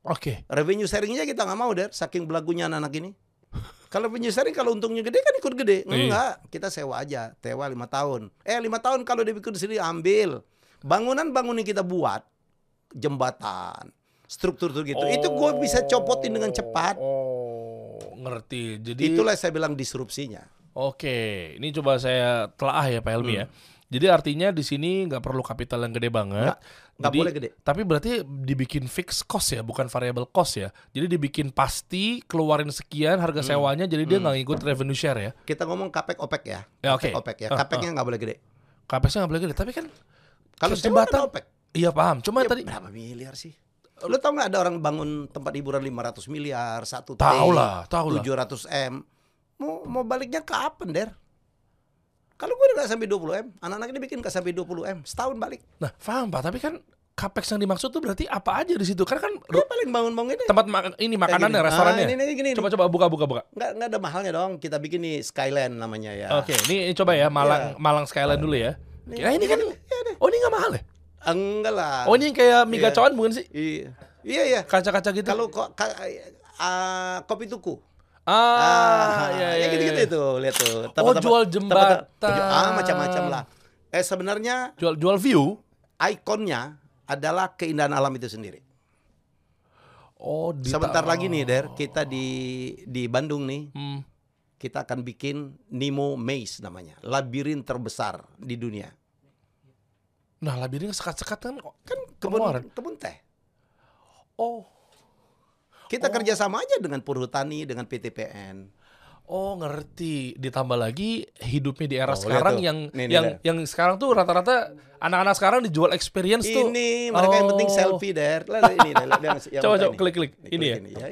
Oke. Revenue sharingnya kita nggak mau deh, saking belagunya anak-anak ini. Kalau revenue sharing, kalau untungnya gede kan ikut gede. Enggak, kita sewa aja, tewa 5 tahun. 5 tahun kalau dia bikin sendiri ambil. Bangunan-bangunan kita buat, jembatan, struktur gitu, itu gue bisa copotin dengan cepat. Ngerti. Jadi itulah saya bilang disrupsinya. Oke, ini coba saya telaah ya Pak Helmy ya. Jadi artinya di sini nggak perlu kapital yang gede banget. Nggak boleh gede. Tapi berarti dibikin fixed cost ya, bukan variable cost ya. Jadi dibikin pasti keluarin sekian harga sewanya, jadi dia nggak ngikut revenue share ya. Kita ngomong kapek opek ya. Opek ya. Kapeknya nggak boleh gede. Kapeknya nggak boleh gede. Tapi kan kalau jembatan opek. Iya paham. Cuma tadi berapa miliar sih? Lu tau gak ada orang bangun tempat hiburan 500 miliar, 1 T, 700 M. Mau baliknya ke apa, Der? Kalau gue udah gak sampai 20 M, anak-anak ini bikin gak sampai 20 M, setahun balik. Nah, paham Pak, tapi kan Capex yang dimaksud tuh berarti apa aja di situ? Karena kan ya, paling bangun-bangun ini tempat ini makanannya, restorannya. Coba-coba buka. Nggak ada mahalnya dong. Kita bikin nih Skyland namanya ya. Oke, ini coba ya Malang, Malang Skyland dulu ya. Nah ini kan, oh ini nggak mahal ya? Enggak lah. Oh ini kayak mie gacoan bukan sih? Iya. Kaca-kaca gitu. Kalau kopi tuku. Ya gitu-gitu itu, lihat tuh. Oh jual jembatan. Macam-macam lah. Sebenarnya jual view. Ikonnya adalah keindahan alam itu sendiri. Oh, sebentar lagi nih, Der, kita di Bandung nih, kita akan bikin Nemo Maze namanya, labirin terbesar di dunia. Nah, labirin sekat-sekat kan kebun teh. Oh, kita kerjasama aja dengan Perhutani, dengan PTPN. Oh ngerti, ditambah lagi hidupnya di era sekarang yang sekarang tuh rata-rata anak-anak sekarang dijual experience tuh. Ini mereka yang penting selfie deh. Coba klik-klik ini ya.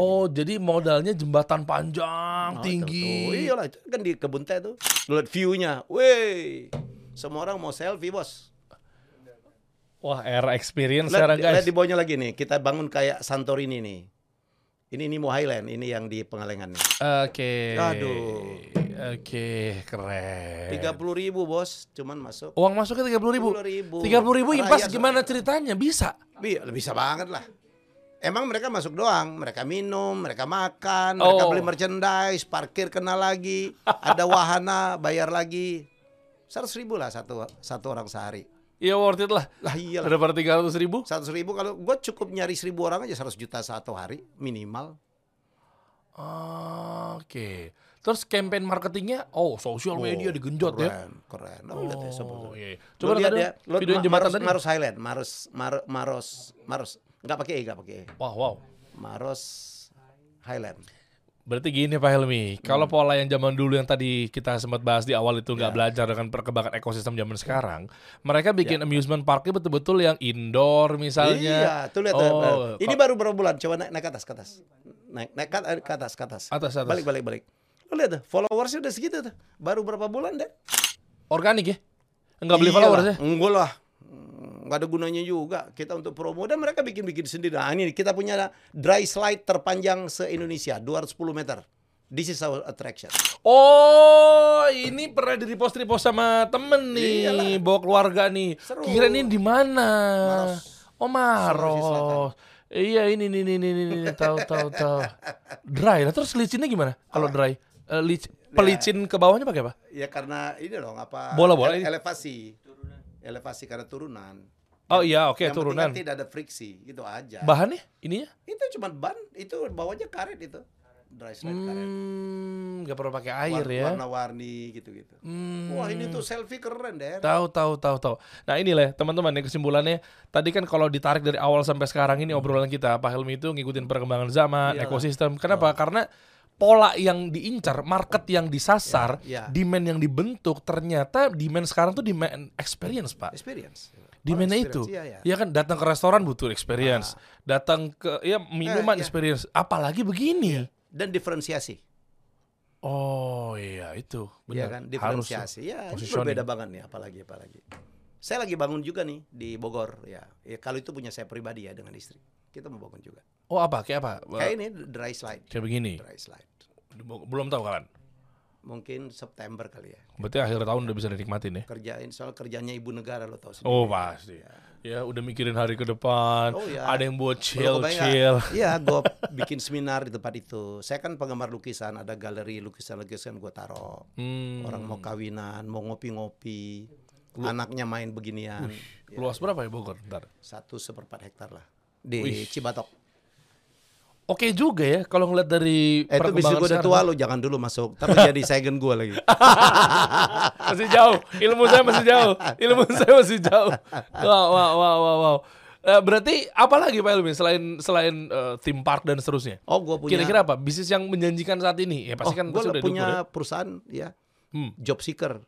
Oh jadi modalnya jembatan panjang tinggi. Iya lah kan di kebun teh tuh. Lihat view-nya, weh semua orang mau selfie bos. Wah era experience sekarang guys. Lihat di bawahnya lagi nih, kita bangun kayak Santorini nih. Ini Maros Highland, ini yang di Pengalengan nih. Oke. Aduh. Oke, keren. 30.000 bos, cuman masuk. Uang masuknya 30.000. 30.000 impas gimana ceritanya? Bisa? Bisa banget lah. Emang mereka masuk doang, mereka minum, mereka makan, mereka beli merchandise, parkir kena lagi, ada wahana bayar lagi. 100.000 lah satu orang sehari. Iya worth it lah. Lah iyalah. Daripada 300.000? 100.000 kalau gue cukup nyari 1.000 orang aja 100 juta satu hari minimal. Oke. Terus campaign marketingnya, social media digenjot ya. Keren. Coba lihat ya. Video jembatan tadi. Maros Highland, Maros. Nggak pakai E, nggak pakai E. Wow. Maros Highland. Berarti gini Pak Helmy, kalau pola yang zaman dulu yang tadi kita sempat bahas di awal itu nggak belajar dengan perkembangan ekosistem zaman sekarang, mereka bikin amusement parknya betul-betul yang indoor misalnya. Iya, tuh lihat. Ini baru berapa bulan, coba naik ke atas. Naik ke atas. Atas. Balik. Lu lihat tuh, followersnya udah segitu tuh. Baru berapa bulan deh? Organik ya? Enggak beli followers ya? Enggak lah. Nggak ada gunanya juga kita untuk promo dan mereka bikin sendiri. Nah ini kita punya dry slide terpanjang se-Indonesia 210 meter. This is our attraction. Oh ini pernah di-repost sama temen nih. Iyalah. Bawa keluarga nih. Seru. Kira ini di mana? Maros. Iya ini tahu. Dry lah terus licinnya gimana? Kalau dry pelicin ke bawahnya pakai apa? Ya karena ini dong apa? Bola-bola elevasi karena turunan. Oh iya, oke, turunan. Yang penting tidak ada friksi, gitu aja. Bahannya? Ininya? Itu cuma ban, itu bawahnya karet itu. Dry slide karet. Gak perlu pakai air ya. Warna-warni gitu-gitu. Wah, ini tuh selfie keren deh. Tahu. Nah, inilah teman-teman ya kesimpulannya. Tadi kan kalau ditarik dari awal sampai sekarang ini obrolan kita, Pak Helmy itu ngikutin perkembangan zaman, ekosistem. Kenapa? Karena pola yang diincar, market yang disasar, demand yang dibentuk, ternyata demand sekarang tuh demand experience, Pak. Experience. Demandnya itu. Ya kan datang ke restoran butuh experience, datang ke minuman experience, apalagi begini. Dan diferensiasi. Oh iya itu. Benar. Ya kan diferensiasi. Harus, ya berbeda banget nih apalagi. Saya lagi bangun juga nih di Bogor ya. Kalau itu punya saya pribadi ya dengan istri. Kita mau bangun juga. Oh apa? Kayak apa? Kayak ini dry slide. Kayak begini. Dry slide. Belum tahu kapan? Mungkin September kali ya. Berarti akhir tahun udah bisa dinikmatin ya? Kerjain soal kerjanya ibu negara lo tau sendiri. Oh pasti. Ya udah mikirin hari ke depan. Ada yang buat chill. Iya, gue bikin seminar di tempat itu. Saya kan penggemar lukisan. Ada galeri lukisan gue taruh. Orang mau kawinan, mau ngopi-ngopi. Anaknya main beginian. Luas berapa ya Bogor? 1/4 hektar lah di Cibatok. Oke juga ya kalau ngeliat dari itu bisa gue udah tua lo jangan dulu masuk. Tapi jadi second gue lagi. Masih jauh, ilmu saya masih jauh. Wow. Berarti apa lagi Pak Helmy selain theme park dan seterusnya? Oh gue punya. Kira-kira apa bisnis yang menjanjikan saat ini? Ya pasti kan gue punya perusahaan ya. Job seeker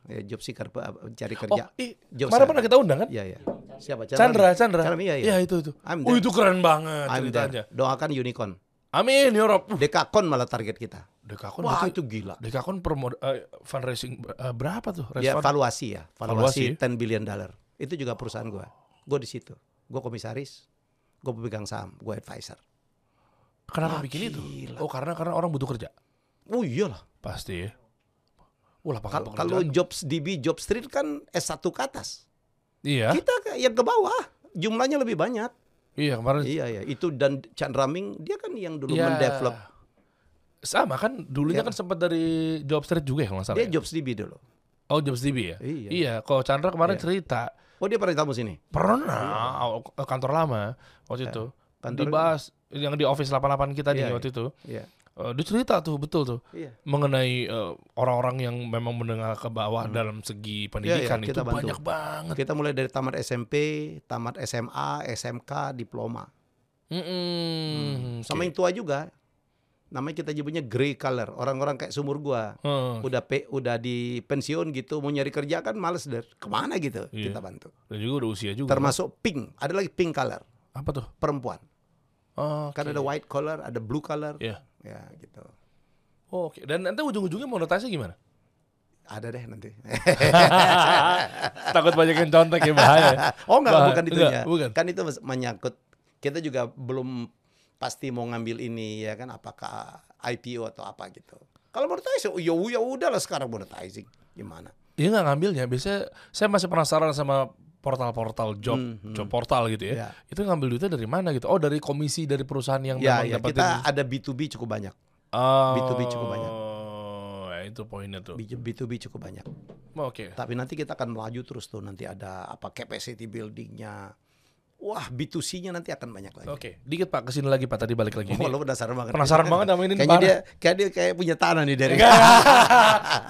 cari kerja. Kemarin pernah kita undang kan? Iya. Siapa? Chandra. Iya itu. Itu keren banget ceritanya. Doakan unicorn. Amin Europe. Dekakon malah target kita. Dekakon itu gila. Dekakon fundraising berapa tuh? Ya valuasi $10 billion. Itu juga perusahaan gua. Gua di situ. gue komisaris, gue pemegang saham, gue advisor. Kenapa bikin itu? Oh, karena orang butuh kerja. Oh iyalah, pasti ya. Kalau jobs DB, job street kan S1 ke atas. Iya. Kita yang ke bawah, jumlahnya lebih banyak. Iya, kemarin. Iya, iya. Itu dan Chandra Ming, dia kan yang dulu ya, mendevelop. Sama kan, dulunya ya, kan sempat dari job street juga kalau nggak salah. Dia ya? Jobs DB dulu. Oh, jobs DB ya? Iya. Iya, kalau Chandra kemarin iya, cerita. Oh, dia pernah tamu sini? Pernah, iya, kantor lama waktu itu. Dibahas yang di office 88 kita iya, di waktu itu. Iya. Dia cerita tuh, betul tuh, iya, mengenai orang-orang yang memang menengah ke bawah dalam segi pendidikan iya, iya, itu bantu, banyak banget. Kita mulai dari tamat SMP, tamat SMA, SMK, diploma. Sama okay, yang tua juga, namanya kita nyebutnya grey color. Orang-orang kayak sumur gua, udah di pensiun gitu, mau nyari kerja kan males deh, kemana gitu, iya, kita bantu. Dan juga udah usia juga. Termasuk pink, ada lagi pink color. Apa tuh? Perempuan. Okay. Kan ada white color, ada blue color. Yeah. Ya gitu. Oh, oke, okay. Dan nanti ujung-ujungnya monetisasi gimana? Ada deh nanti. Takut banyak yang contek ya, bahaya. Oh enggak, bahaya. Bukan itunya. Enggak, bukan. Kan itu menyangkut, kita juga belum pasti mau ngambil ini ya kan, apakah IPO atau apa gitu. Kalau monetisasi, ya udahlah sekarang monetisasi gimana? Iya nggak ngambilnya, biasanya saya masih penasaran sama portal-portal job, job portal gitu ya, yeah, itu ngambil duitnya dari mana gitu? Oh, dari komisi dari perusahaan yang memang dapetin. Kita ada B2B cukup banyak. B2B cukup banyak. Ya itu poinnya tuh. B2B cukup banyak. Oh, oke. Okay. Tapi nanti kita akan melaju terus tuh, nanti ada apa capacity buildingnya. Wah, B2C-nya nanti akan banyak lagi. Oke, okay, dikit Pak, kesini lagi Pak, tadi balik lagi. Oh, lo penasaran banget. Penasaran banget sama ini. Kayaknya dia kayak punya tanah nih dari.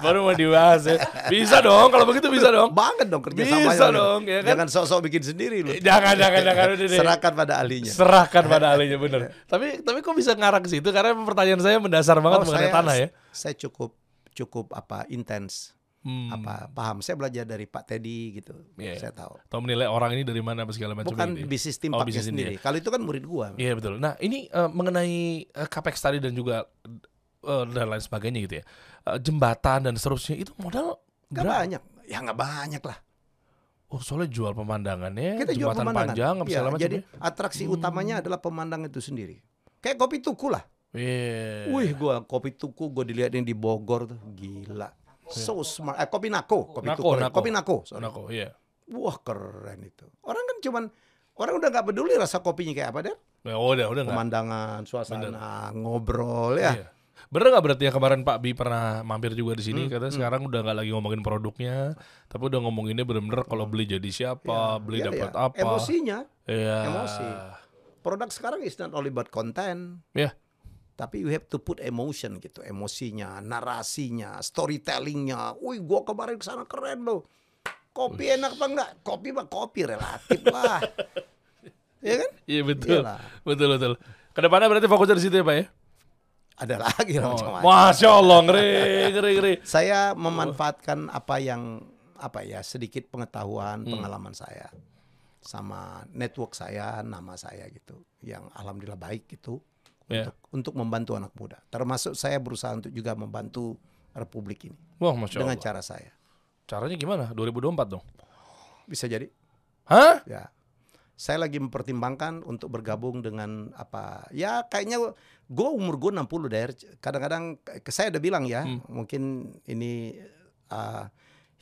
Baru mau dibahas ya. Bisa dong, kalau begitu bisa dong. Banget dong kerja sama. Bisa dong, ya kan? Jangan sok-sok bikin sendiri lo. Jangan. Serahkan pada ahlinya. Serahkan pada ahlinya, bener. Tapi kok bisa ngarah ke situ? Karena pertanyaan saya mendasar banget mengenai tanah ya. Saya cukup apa intens. Apa paham, saya belajar dari Pak Teddy gitu, yeah, saya tahu menilai orang ini dari mana apa segala macam, bukan gitu, bisnis tim Pak sendiri. Kalau itu kan murid gua. Iya, yeah, betul. Nah ini mengenai capex tadi dan juga dan lain sebagainya gitu ya, jembatan dan seterusnya, itu modal nggak banyak ya, nggak banyak lah. Oh, soalnya jual pemandangannya, kita jembatan jual pemandangan panjang apa segala macam. Jadi atraksi utamanya adalah pemandangan itu sendiri, kayak Kopi Tuku lah. Yeah. Wih, gua Kopi Tuku gua dilihatin di Bogor tuh gila. So smart, Kopi Nako, Kopi Nako, iya. Wah keren itu. Orang kan cuman, orang udah gak peduli rasa kopinya kayak apa deh. Ya, udah. Pemandangan, suasana, bener, ngobrol ya. Iya. Bener gak berarti ya kemarin Pak Bi pernah mampir juga di sini, katanya sekarang udah gak lagi ngomongin produknya, tapi udah ngomonginnya bener-bener kalau beli jadi siapa, beli dapat apa. Emosinya, emosi. Produk sekarang is not only about content. Yeah. Tapi you have to put emotion gitu, emosinya, narasinya, storytellingnya. Wih, gua kemarin kesana keren loh. Kopi enak apa enggak? Kopi relatif lah. Iya kan? Iya betul. Iyalah. Betul. Kedepannya berarti fokusnya di situ ya Pak ya? Ada lagi macam-macam. Masya Allah, ngeri. Saya memanfaatkan apa yang sedikit pengetahuan, pengalaman saya, sama network saya, nama saya gitu, yang alhamdulillah baik gitu. Untuk membantu anak muda, termasuk saya berusaha untuk juga membantu Republik ini. Wah, Masya Allah. Dengan cara saya. Caranya gimana? 2024 dong? Bisa jadi. Hah? Ya. Saya lagi mempertimbangkan untuk bergabung dengan apa? Ya kayaknya gue umur gue 60 deh. Kadang-kadang saya udah bilang ya, mungkin ini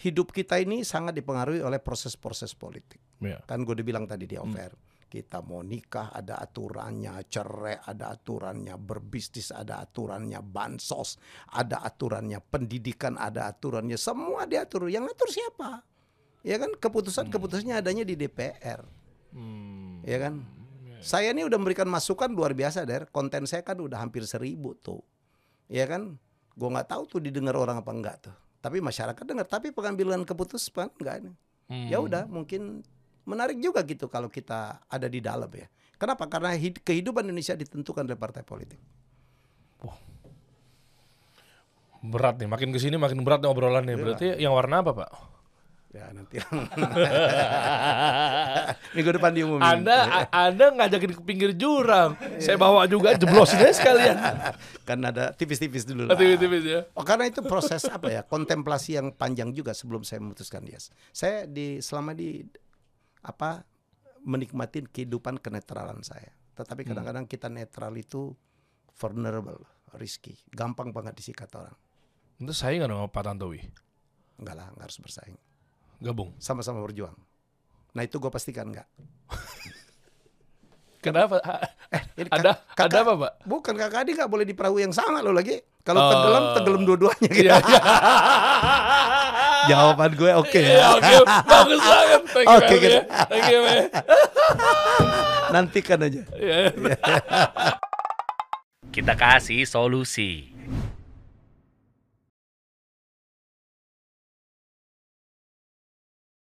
hidup kita ini sangat dipengaruhi oleh proses-proses politik. Yeah. Kan gue udah bilang tadi di offer. Kita mau nikah ada aturannya, cerai ada aturannya, berbisnis ada aturannya, bansos ada aturannya, pendidikan ada aturannya, semua diatur. Yang ngatur siapa? Ya kan, keputusannya adanya di DPR. Ya kan? Saya ini udah memberikan masukan luar biasa, Der. Konten saya kan udah hampir 1000 tuh. Ya kan? Gua nggak tahu tuh didengar orang apa enggak tuh. Tapi masyarakat dengar, tapi pengambilan keputusan enggak ini. Ya udah, mungkin menarik juga gitu kalau kita ada di dalam ya. Kenapa? Karena kehidupan Indonesia ditentukan oleh partai politik. Wow. Berat nih, makin kesini makin berat nih obrolannya. Berarti yang warna apa Pak? Ya nanti. Minggu depan diumumin. Anda ngajakin ke pinggir jurang. Saya bawa juga jeblosnya sekalian. Kan ada tipis-tipis dulu lah. Tipis-tipis ya. Oh, karena itu proses apa ya? Kontemplasi yang panjang juga sebelum saya memutuskan. Saya selama di menikmati kehidupan kenetralan saya. Tetapi kadang-kadang kita netral itu vulnerable, risky, gampang banget disikat orang. Itu saingan sama Pak Tantowi? Enggak lah, enggak harus bersaing. Gabung? Sama-sama berjuang. Nah itu gue pastikan enggak. Kenapa? Ada apa, Pak? Bukan, kakak adik gak boleh di perahu yang sama lo lagi. Kalau tenggelam, tenggelam dua-duanya gitu. Iya, iya. Jawaban gue oke. Okay. Bagus banget. Oke, gitu. Nantikan aja. Kita kasih solusi.